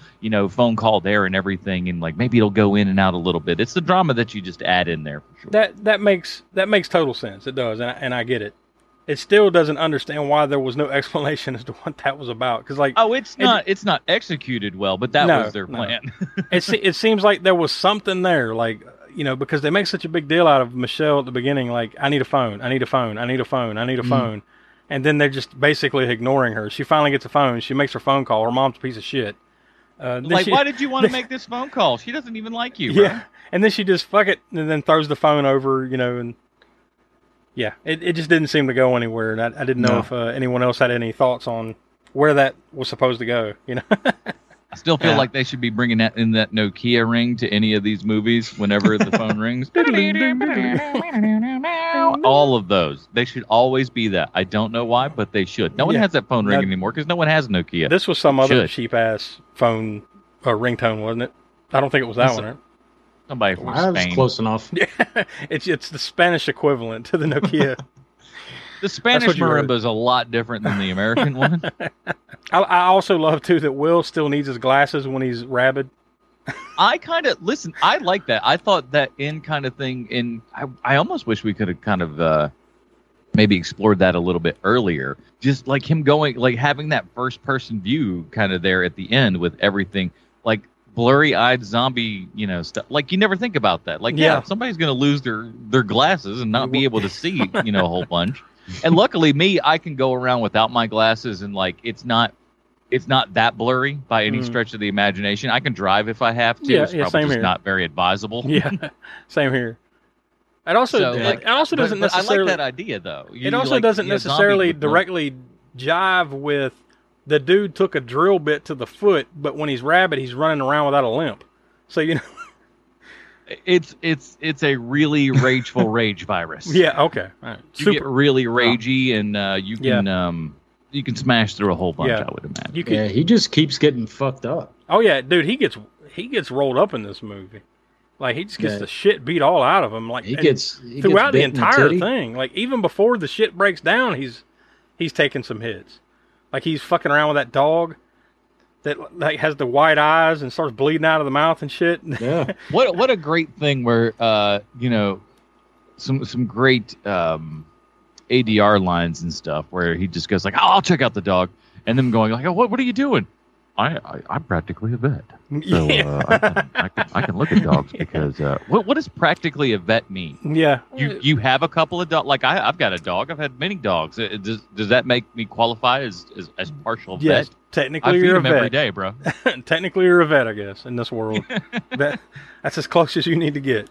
phone call there and everything, and like maybe it'll go in and out a little bit. It's the drama that you just add in there for sure. That makes total sense. It does, and I get it. It still doesn't understand why there was no explanation as to what that was about. Because it's not executed well, but that was their plan. It seems like there was something there, like, because they make such a big deal out of Michelle at the beginning, like, I need a phone. And then they're just basically ignoring her. She finally gets a phone. she makes her phone call. Her mom's a piece of shit. Why did you want to make this phone call? She doesn't even like you. Yeah. Right? And then she just, fuck it, and then throws the phone over, and... Yeah, it just didn't seem to go anywhere, and I didn't know if anyone else had any thoughts on where that was supposed to go. I still feel like they should be bringing that in that Nokia ring to any of these movies whenever the phone rings. All of those. They should always be that. I don't know why, but they should. No one has that phone ring anymore because no one has Nokia. This was some other cheap-ass phone ringtone, wasn't it? I don't think it was that one, right? Somebody from Spain. That was close enough. It's the Spanish equivalent to the Nokia. The Spanish marimba is a lot different than the American one. I also love, too, that Will still needs his glasses when he's rabid. I kind of, listen, I like that. I thought that in kind of thing, in I almost wish we could have kind of maybe explored that a little bit earlier. Just like him going, like having that first-person view kind of there at the end with everything, like blurry-eyed zombie, you know, stuff. Like, you never think about that. Like, somebody's going to lose their glasses and not be able to see, you know, a whole bunch. And luckily, me, I can go around without my glasses, and like it's not that blurry by any stretch of the imagination. I can drive if I have to. Yeah, it's probably just not very advisable. Yeah, same here. It also doesn't necessarily. I like that idea though. It also doesn't necessarily directly jive with the dude took a drill bit to the foot, but when he's rabid, he's running around without a limp. So you know, it's a really rageful rage virus. Yeah. Okay. All right. You get really ragey, and you can you can smash through a whole bunch. I would imagine. He just keeps getting fucked up. Oh yeah, dude. He gets rolled up in this movie. Like he just gets the shit beat all out of him. Like he gets throughout the entire thing. Like even before the shit breaks down, he's taking some hits. Like he's fucking around with that dog. That like has the white eyes and starts bleeding out of the mouth and shit. Yeah. What a great thing where you know some great ADR lines and stuff where he just goes like, "Oh, I'll check out the dog," and them going like, "Oh, what are you doing?" I'm practically a vet, so I can look at dogs because what does practically a vet mean? Yeah, you have a couple of dogs. Like I've got a dog. I've had many dogs. Does that make me qualify as partial vet? Yes, technically you're a vet. I feed them every day, bro. Technically you're a vet, I guess, in this world. That's as close as you need to get.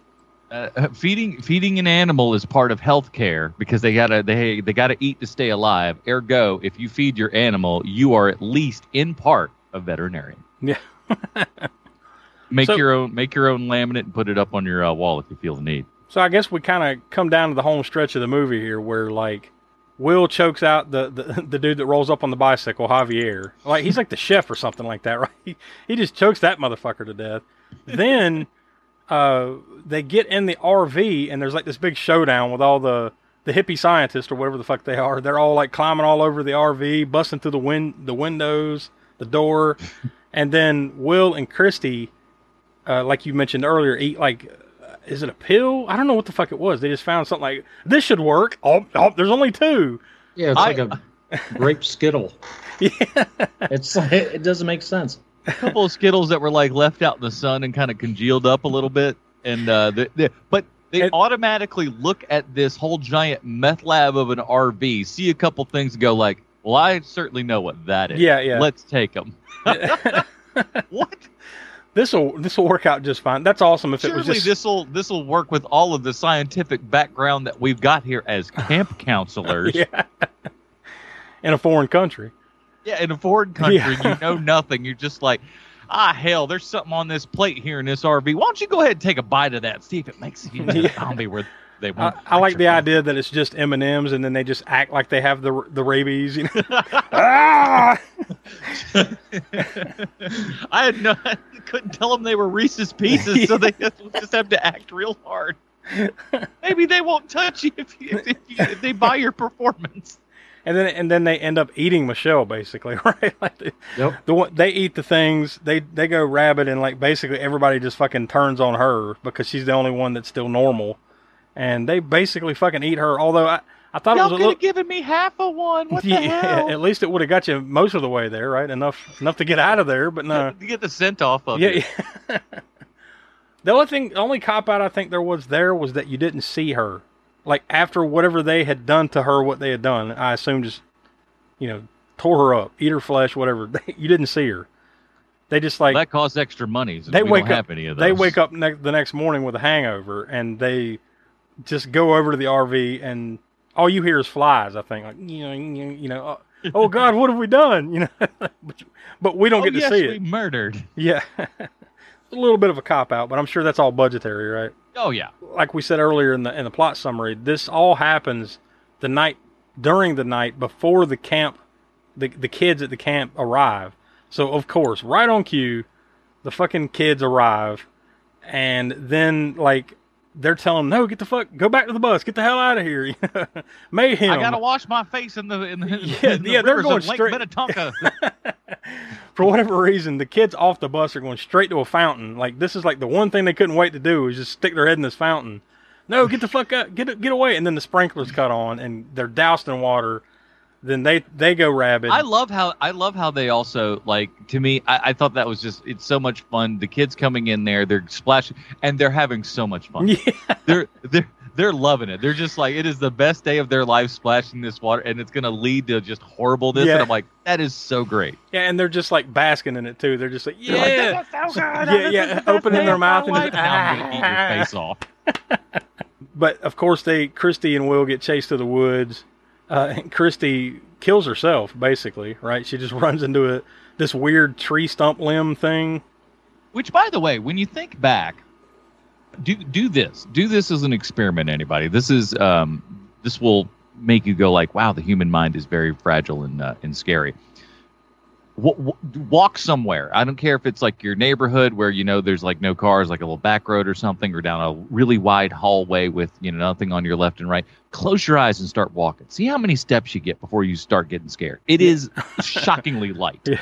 Feeding an animal is part of healthcare because they gotta eat to stay alive. Ergo, if you feed your animal, you are at least in part a veterinarian. Yeah. Make your own laminate and put it up on your wall if you feel the need. So I guess we kind of come down to the home stretch of the movie here, where like Will chokes out the dude that rolls up on the bicycle, Javier. Like he's like the chef or something like that, right? He just chokes that motherfucker to death. Then. They get in the RV and there's like this big showdown with all the hippie scientists or whatever the fuck they are. They're all like climbing all over the RV, busting through the windows, the door, and then Will and Christy, like you mentioned earlier, eat like is it a pill? I don't know what the fuck it was. They just found something like this should work. Oh, there's only two. Yeah, it's like a grape Skittle. Yeah, it doesn't make sense. A couple of Skittles that were like left out in the sun and kind of congealed up a little bit, and they automatically look at this whole giant meth lab of an RV, see a couple things, and go like, "Well, I certainly know what that is. Yeah. Let's take them." What? This will work out just fine. That's awesome. If surely it was just this will work with all of the scientific background that we've got here as camp counselors in a foreign country. Yeah, in a foreign country, you know nothing. You're just like, hell, there's something on this plate here in this RV. Why don't you go ahead and take a bite of that, see if it makes you a zombie where they won't. I like the idea that it's just M&Ms, and then they just act like they have the rabies. You know? I couldn't tell them they were Reese's Pieces, so they just have to act real hard. Maybe they won't touch you if they buy your performance. And then they end up eating Michelle, basically, right? Like they eat the things, they go rabid, and like basically everybody just fucking turns on her because she's the only one that's still normal, and they basically fucking eat her. Although I thought y'all it was a little given me half a one. What the hell? At least it would have got you most of the way there, right? Enough to get out of there, but no, you get the scent off of it. Yeah. The only cop out I think there was that you didn't see her. Like, after whatever they had done to her, what they had done, I assume just, you know, tore her up, eat her flesh, whatever. You didn't see her. They just, like... Well, that costs extra money. So they wake up the next morning with a hangover, and they just go over to the RV, and all you hear is flies, I think. Like, you know, oh God, what have we done? You know, but we don't get to see it. We murdered. Yeah. A little bit of a cop out, but I'm sure that's all budgetary, right? Oh yeah. Like we said earlier in the plot summary, this all happens during the night before the camp, the kids at the camp arrive. So of course, right on cue, the fucking kids arrive, and then like they're telling them, no, get the fuck, go back to the bus, get the hell out of here. Mayhem. I gotta wash my face in the they're going of straight Lake Minnetonka. For whatever reason, the kids off the bus are going straight to a fountain. Like, this is like the one thing they couldn't wait to do is just stick their head in this fountain. No, get the fuck up, get away. And then the sprinklers cut on and they're doused in water. Then they go rabid. I love how they also, like, to me, I thought that was just, it's so much fun. The kids coming in there, they're splashing and they're having so much fun. Yeah. They're loving it. They're just like, it is the best day of their life splashing this water, and it's going to lead to just horribleness. Yeah. And I'm like, that is so great. Yeah, and they're just like basking in it too. They're just like, yeah, like, that's so good. Yeah. Opening their mouth and just, I'm gonna eat your face off. But of course, Christy and Will get chased through the woods. And Christy kills herself, basically, right? She just runs into this weird tree stump limb thing. Which, by the way, when you think back, do this as an experiment, anybody. This is this will make you go like, wow, the human mind is very fragile and scary. Walk somewhere. I don't care if it's like your neighborhood where, you know, there's like no cars, like a little back road or something, or down a really wide hallway with, you know, nothing on your left and right. Close your eyes and start walking. See how many steps you get before you start getting scared. It is shockingly light. Yeah.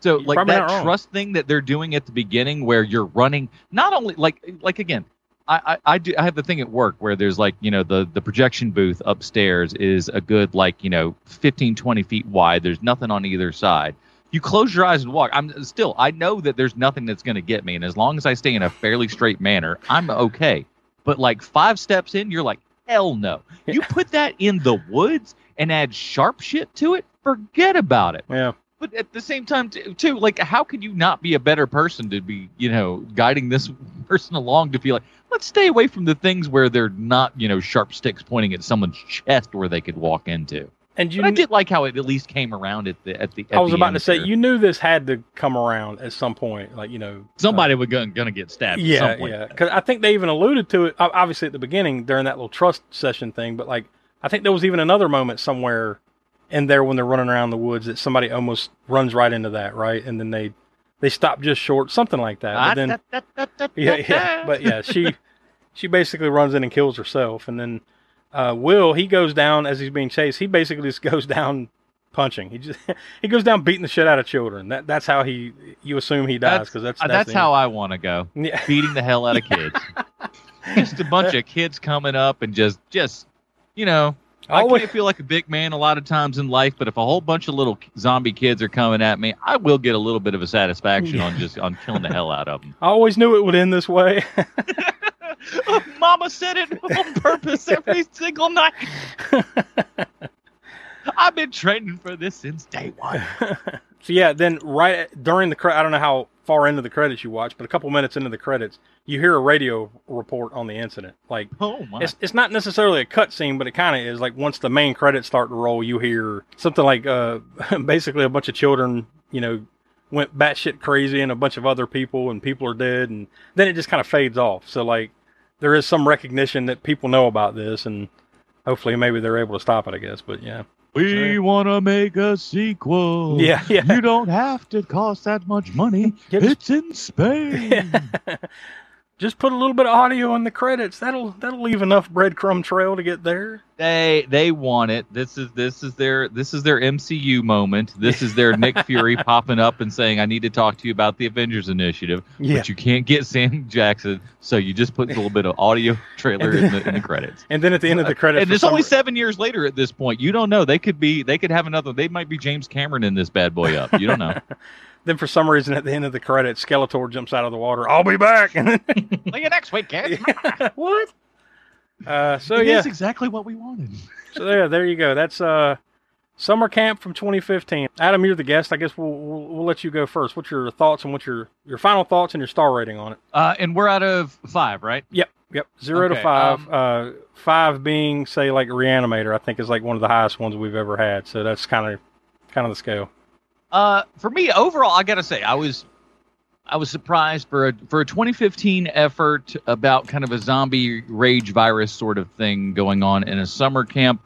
So like that trust thing that they're doing at the beginning where you're running, not only like again, I have the thing at work where there's like, you know, the projection booth upstairs is a good, like, you know, 15, 20 feet wide. There's nothing on either side. You close your eyes and walk. I know that there's nothing that's going to get me. And as long as I stay in a fairly straight manner, I'm okay. But like 5 steps in, you're like, hell no. You put that in the woods and add sharp shit to it, forget about it. Yeah. But at the same time, too, like, how could you not be a better person to be, you know, guiding this person along to be like, let's stay away from the things where they're not, you know, sharp sticks pointing at someone's chest where they could walk into. And I did like how it at least came around at the I was about to say, you knew this had to come around at some point. Like, you know, somebody was going to get stabbed at some point. Yeah, because I think they even alluded to it, obviously, at the beginning during that little trust session thing. But, like, I think there was even another moment somewhere in there when they're running around the woods that somebody almost runs right into that, right? And then they stop just short, something like that. But then, but yeah, she basically runs in and kills herself. And then Will, he goes down as he's being chased. He basically just goes down punching. He goes down beating the shit out of children. That's how you assume he dies, because that's how I want to go. Yeah. Beating the hell out of kids. Just a bunch of kids coming up and just you know. I can't feel like a big man a lot of times in life, but if a whole bunch of little zombie kids are coming at me, I will get a little bit of a satisfaction on killing the hell out of them. I always knew it would end this way. Mama said it on purpose every single night. I've been training for this since day one. So yeah, then right during I don't know how far into the credits you watch, but a couple minutes into the credits, you hear a radio report on the incident. Like, oh my! It's not necessarily a cutscene, but it kind of is. Like, once the main credits start to roll, you hear something like basically a bunch of children, you know, went batshit crazy, and a bunch of other people, and people are dead, and then it just kind of fades off. So like, there is some recognition that people know about this, and hopefully maybe they're able to stop it, I guess. But yeah. We want to make a sequel. Yeah. You don't have to cost that much money. It's in Spain. Just put a little bit of audio in the credits. That'll leave enough breadcrumb trail to get there. They want it. This is their MCU moment. This is their Nick Fury popping up and saying, I need to talk to you about the Avengers Initiative. Yeah. But you can't get Sam Jackson, so you just put a little bit of audio trailer in the credits. And then at the end of the credits, and it's only 7 years later at this point. You don't know. They could have another. They might be James Cameron in this bad boy up. You don't know. Then for some reason, at the end of the credits, Skeletor jumps out of the water. I'll be back. See you next week, kids. What? That's exactly what we wanted. So there you go. That's Summer Camp from 2015. Adam, you're the guest. I guess we'll let you go first. What's your thoughts and what's your final thoughts and your star rating on it? And we're out of 5, right? Yep. 0 to 5. 5 being, say, like Reanimator, I think is like one of the highest ones we've ever had. So that's kind of the scale. For me, overall, I gotta say, I was surprised for a 2015 effort about kind of a zombie rage virus sort of thing going on in a summer camp.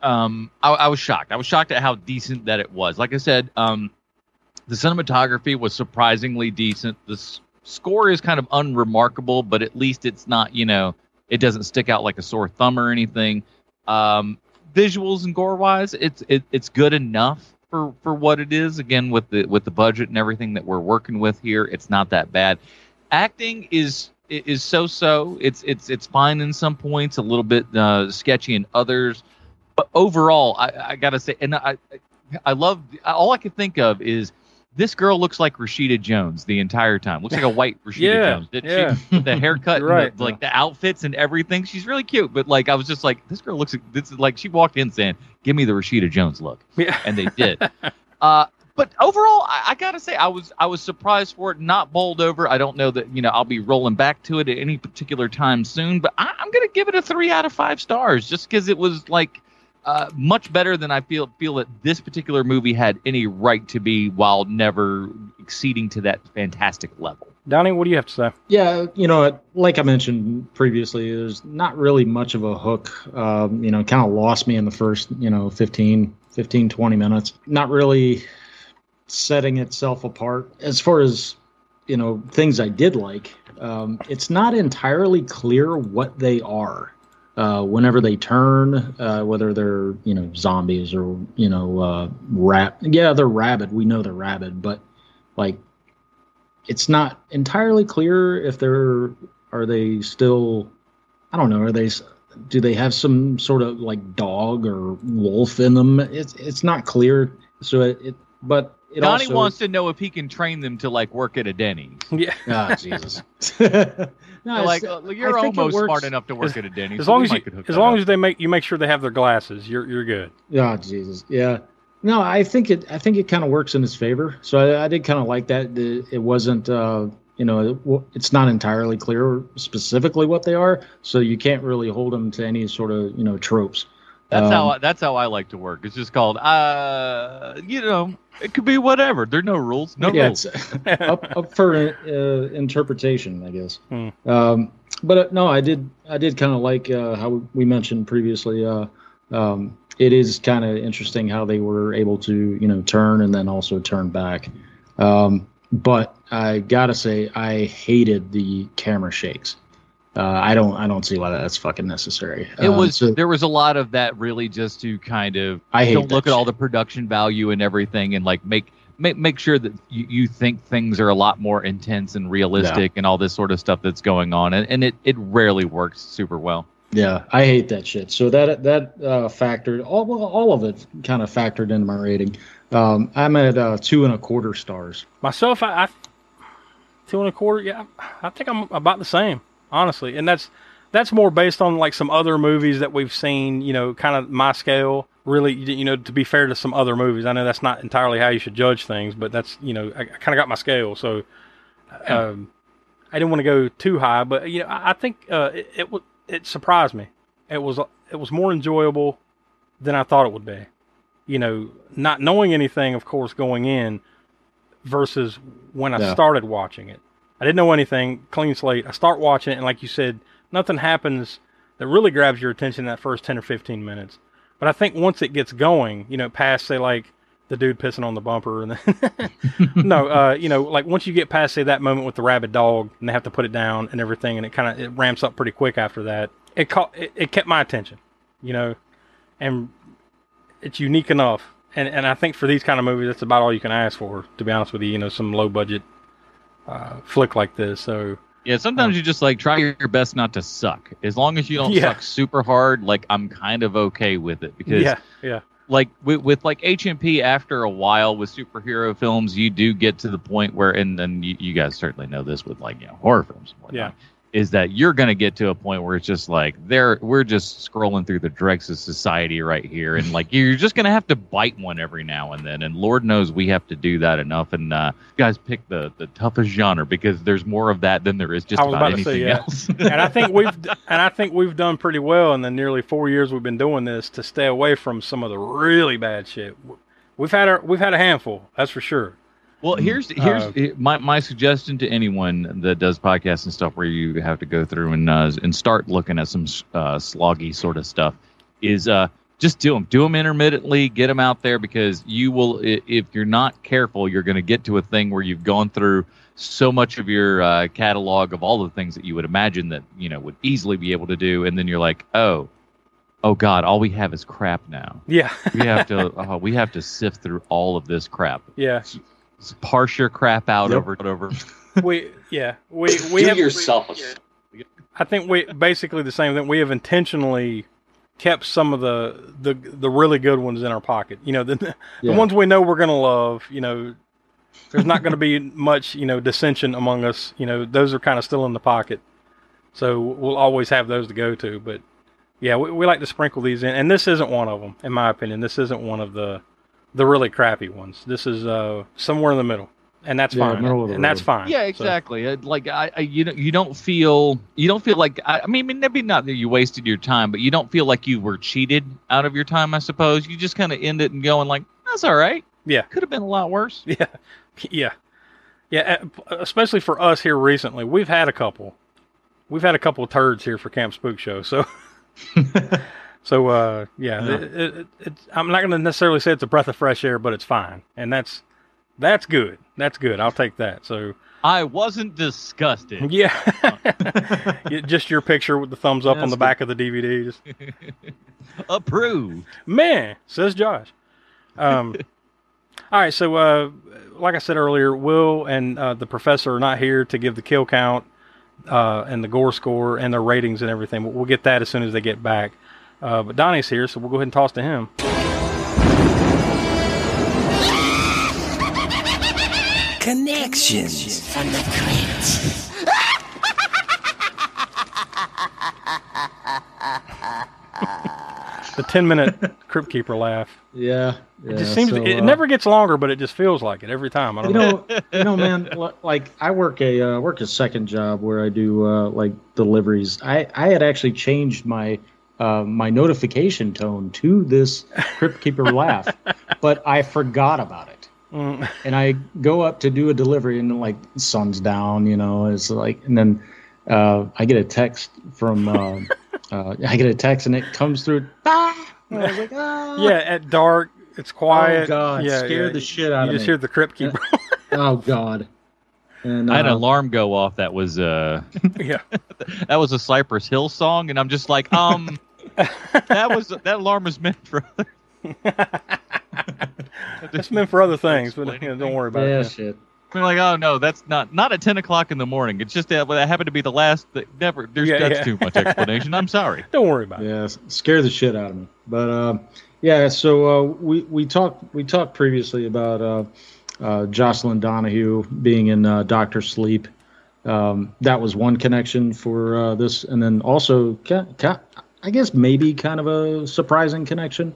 I was shocked. I was shocked at how decent that it was. Like I said, the cinematography was surprisingly decent. The score is kind of unremarkable, but at least it's not, it doesn't stick out like a sore thumb or anything. Visuals and gore wise, it's good enough for what it is. Again, with the budget and everything that we're working with here, it's not that bad. Acting is so-so. It's fine in some points, a little bit sketchy in others. But overall, I gotta say, and I love. All I could think of is this girl looks like Rashida Jones the entire time. Looks like a white Rashida Jones. She, the haircut, right, and the outfits and everything. She's really cute. But I was just like, this girl looks. This is like she walked in saying, "Give me the Rashida Jones look," and they did. But overall, I gotta say, I was surprised for it. Not bowled over. I don't know that I'll be rolling back to it at any particular time soon. But I'm gonna give it a 3 out of 5 stars just because it was like. Much better than I feel that this particular movie had any right to be, while never exceeding to that fantastic level. Donnie, what do you have to say? Yeah, like I mentioned previously, there's not really much of a hook. Kind of lost me in the first, 15, 20 minutes. Not really setting itself apart. As far as, things I did like, it's not entirely clear what they are. Whenever they turn, whether they're, zombies or, they're rabid. We know they're rabid, but it's not entirely clear if are they still, I don't know. Do they have some sort of dog or wolf in them? It's not clear. So but it Donnie also wants to know if he can train them to work at a Denny's. Yeah. Oh, Jesus. No, you're almost smart enough to work at a Denny's. As long as you make sure they have their glasses, you're good. Oh, Jesus. Yeah. No, I think it kind of works in his favor. So I did kind of like that. It wasn't, it's not entirely clear specifically what they are. So you can't really hold them to any sort of, tropes. That's how I like to work. It's just called, it could be whatever. There are no rules. No rules. It's up for interpretation, I guess. Hmm. I did kind of like how we mentioned previously. It is kind of interesting how they were able to, turn and then also turn back. But I gotta say, I hated the camera shakes. I don't see why that's fucking necessary. There was a lot of that really just to kind of look at all the production value and everything and make sure that you think things are a lot more intense and realistic and all this sort of stuff that's going on. And it rarely works super well. Yeah, I hate that shit. So that factored all of it kind of factored into my rating. I'm at 2.25 stars. Myself, 2.25. Yeah, I think I'm about the same. Honestly, and that's more based on some other movies that we've seen, kind of my scale, really, to be fair to some other movies. I know that's not entirely how you should judge things, but that's, I kind of got my scale. So I didn't want to go too high, but, I think it surprised me. It was more enjoyable than I thought it would be, not knowing anything, of course, going in versus when I started watching it. I didn't know anything, clean slate. I start watching it, and like you said, nothing happens that really grabs your attention in that first 10 or 15 minutes. But I think once it gets going, past, say, the dude pissing on the bumper. And then once you get past, say, that moment with the rabid dog, and they have to put it down and everything, and it ramps up pretty quick after that. It kept my attention, and it's unique enough. And I think for these kind of movies, that's about all you can ask for, to be honest with you, some low-budget flick like this. So yeah, sometimes you just try your best not to suck. As long as you don't suck super hard, I'm kind of okay with it because with HMP, after a while with superhero films, you do get to the point where, and then you guys certainly know this with horror films and whatnot, is that you're going to get to a point where it's just like we're just scrolling through the dregs of society right here. And like, you're just going to have to bite one every now and then. And Lord knows we have to do that enough. And you guys pick the toughest genre because there's more of that than there is just about anything else. And I think we've done pretty well in the nearly 4 years we've been doing this to stay away from some of the really bad shit. We've had a handful. That's for sure. Well, here's my suggestion to anyone that does podcasts and stuff where you have to go through and start looking at some sloggy sort of stuff is just do them intermittently, get them out there, because you will, if you're not careful, you're going to get to a thing where you've gone through so much of your catalog of all the things that you would imagine that you know would easily be able to do, and then you're like, oh God, all we have is crap now. Yeah, we have to sift through all of this crap. Yeah. Parse your crap out over. We do have yourself. I think we basically the same thing. We have intentionally kept some of the really good ones in our pocket. You know, the ones we know we're gonna love. You know, there's not gonna be much dissension among us. You know, those are kind of still in the pocket, so we'll always have those to go to. But yeah, we like to sprinkle these in, and this isn't one of them, in my opinion. This isn't one of the really crappy ones. This is somewhere in the middle, and that's fine. And that's fine. Yeah, exactly. So. Like I you don't feel like I mean, maybe not that you wasted your time, but you don't feel like you were cheated out of your time. I suppose you just kind of end it and go and like that's all right. Yeah, could have been a lot worse. Yeah. Especially for us here recently, we've had a couple of turds here for Camp Spook Show, so. So, yeah. I'm not going to necessarily say it's a breath of fresh air, but it's fine. And that's good. That's good. I'll take that. So I wasn't disgusted. Yeah. Just your picture with the thumbs up on the back of the DVD. Just... Approved. Man, says Josh. All right. So, like I said earlier, Will and the professor are not here to give the kill count and the gore score and their ratings and everything. But we'll get that as soon as they get back. But Donnie's here, so we'll go ahead and toss to him. Connections from the crypt. The 10-minute Crypt Keeper laugh. Yeah. It just seems it never gets longer, but it just feels like it every time. I don't know. You know, man. Like I work a second job where I do like deliveries. I had actually changed my notification tone to this Crypt Keeper laugh, but I forgot about it. And I go up to do a delivery, and like sun's down, it's like, and then I get a text and it comes through. And I was like, yeah, at dark, it's quiet. Oh God, scared the shit out of me. You just hear the Crypt Keeper. Oh God. And, I had an alarm go off. That was that was a Cypress Hill song, and I'm just like, that alarm was meant for it's meant for other things, but don't worry about it. Shit. I'm like, oh no, that's not at 10:00 in the morning. It's just that happened to be the last. That's too much explanation. I'm sorry. Don't worry about it. Yeah, scare the shit out of me. But so we talked previously about Jocelyn Donahue being in Dr. Sleep. That was one connection for this, and then also I guess maybe kind of a surprising connection.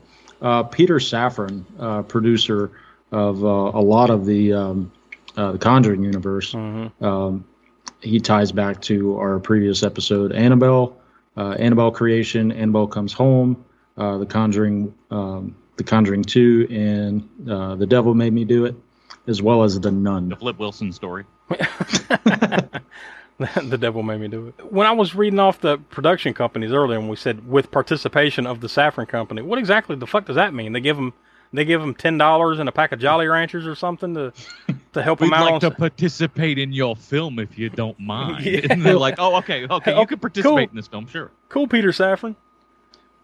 Peter Saffron, producer of a lot of the Conjuring universe, he ties back to our previous episode, Annabelle, Annabelle Creation, Annabelle Comes Home, the Conjuring, the Conjuring 2, and The Devil Made Me Do It, as well as The Nun. The Flip Wilson story. The Devil Made Me Do It. When I was reading off the production companies earlier, and we said with participation of the Saffron Company, what exactly the fuck does that mean? They give them $10 and a pack of Jolly Ranchers or something to help them out. We'd like to participate in your film if you don't mind. Yeah. And they're like, oh, okay, you can participate in this film, sure. Cool, Peter Saffron.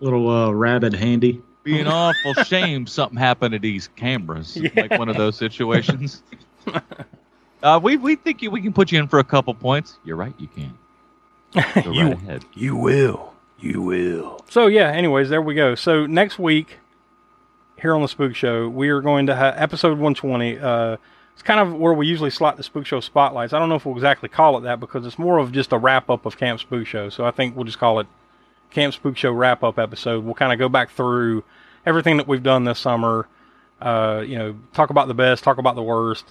Little rabbit handy. Be an awful shame something happened to these cameras, like one of those situations. We think we can put you in for a couple points. You're right, you can. Go right ahead. You will. So yeah. Anyways, there we go. So next week, here on the Spook Show, we are going to have episode 120. It's kind of where we usually slot the Spook Show Spotlights. I don't know if we'll exactly call it that because it's more of just a wrap-up of Camp Spook Show. So I think we'll just call it Camp Spook Show Wrap-Up Episode. We'll kind of go back through everything that we've done this summer, talk about the best, talk about the worst,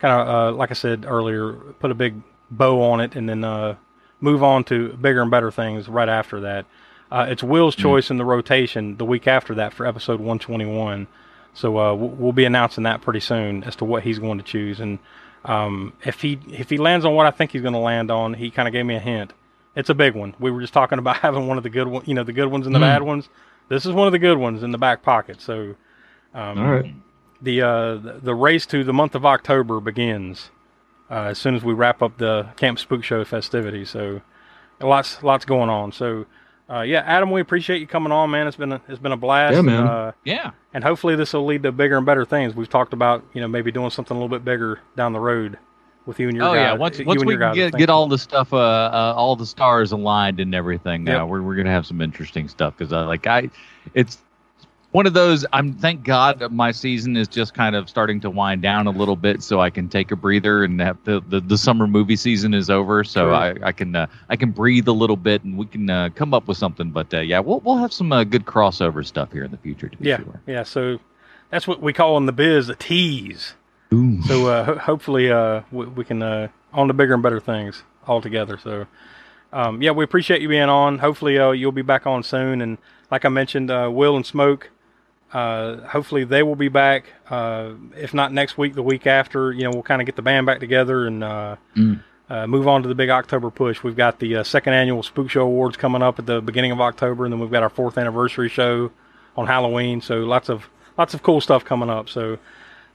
kind of, like I said earlier, put a big bow on it, and then move on to bigger and better things right after that. It's Will's choice in the rotation the week after that for episode 121. So we'll be announcing that pretty soon as to what he's going to choose. And if he lands on what I think he's going to land on, he kind of gave me a hint. It's a big one. We were just talking about having one of the good ones, the good ones and the bad ones. This is one of the good ones in the back pocket. So all right. The race to the month of October begins as soon as we wrap up the Camp Spook Show festivities. So lots going on. So. Adam, we appreciate you coming on, man. It's been a blast. Yeah, man. And hopefully this will lead to bigger and better things. We've talked about, maybe doing something a little bit bigger down the road with you and your guys. Oh, yeah. Once we can get all the stuff, all the stars aligned and everything, yep. We're going to have some interesting stuff. Because it's one of those, thank God my season is just kind of starting to wind down a little bit so I can take a breather, and have the summer movie season is over. So sure. I can breathe a little bit, and we can come up with something. But we'll have some good crossover stuff here in the future. To be sure. Yeah. So that's what we call in the biz a tease. Ooh. So hopefully we can on to bigger and better things altogether. So we appreciate you being on. Hopefully you'll be back on soon. And like I mentioned, Will and Smoke. Hopefully they will be back. If not next week, the week after, we'll kind of get the band back together and move on to the big October push. We've got the second annual Spook Show Awards coming up at the beginning of October, and then we've got our 4th anniversary show on Halloween. So lots of cool stuff coming up. So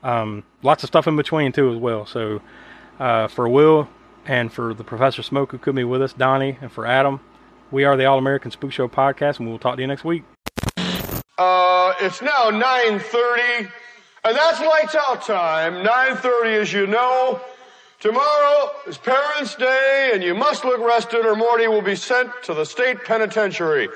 lots of stuff in between too as well. So for Will and for the Professor Smoke who couldn't be with us, Donnie, and for Adam, we are the All American Spook Show Podcast, and we will talk to you next week. It's now 9:30, and that's lights out time. 9:30, as you know. Tomorrow is Parents' Day, and you must look rested or Morty will be sent to the state penitentiary.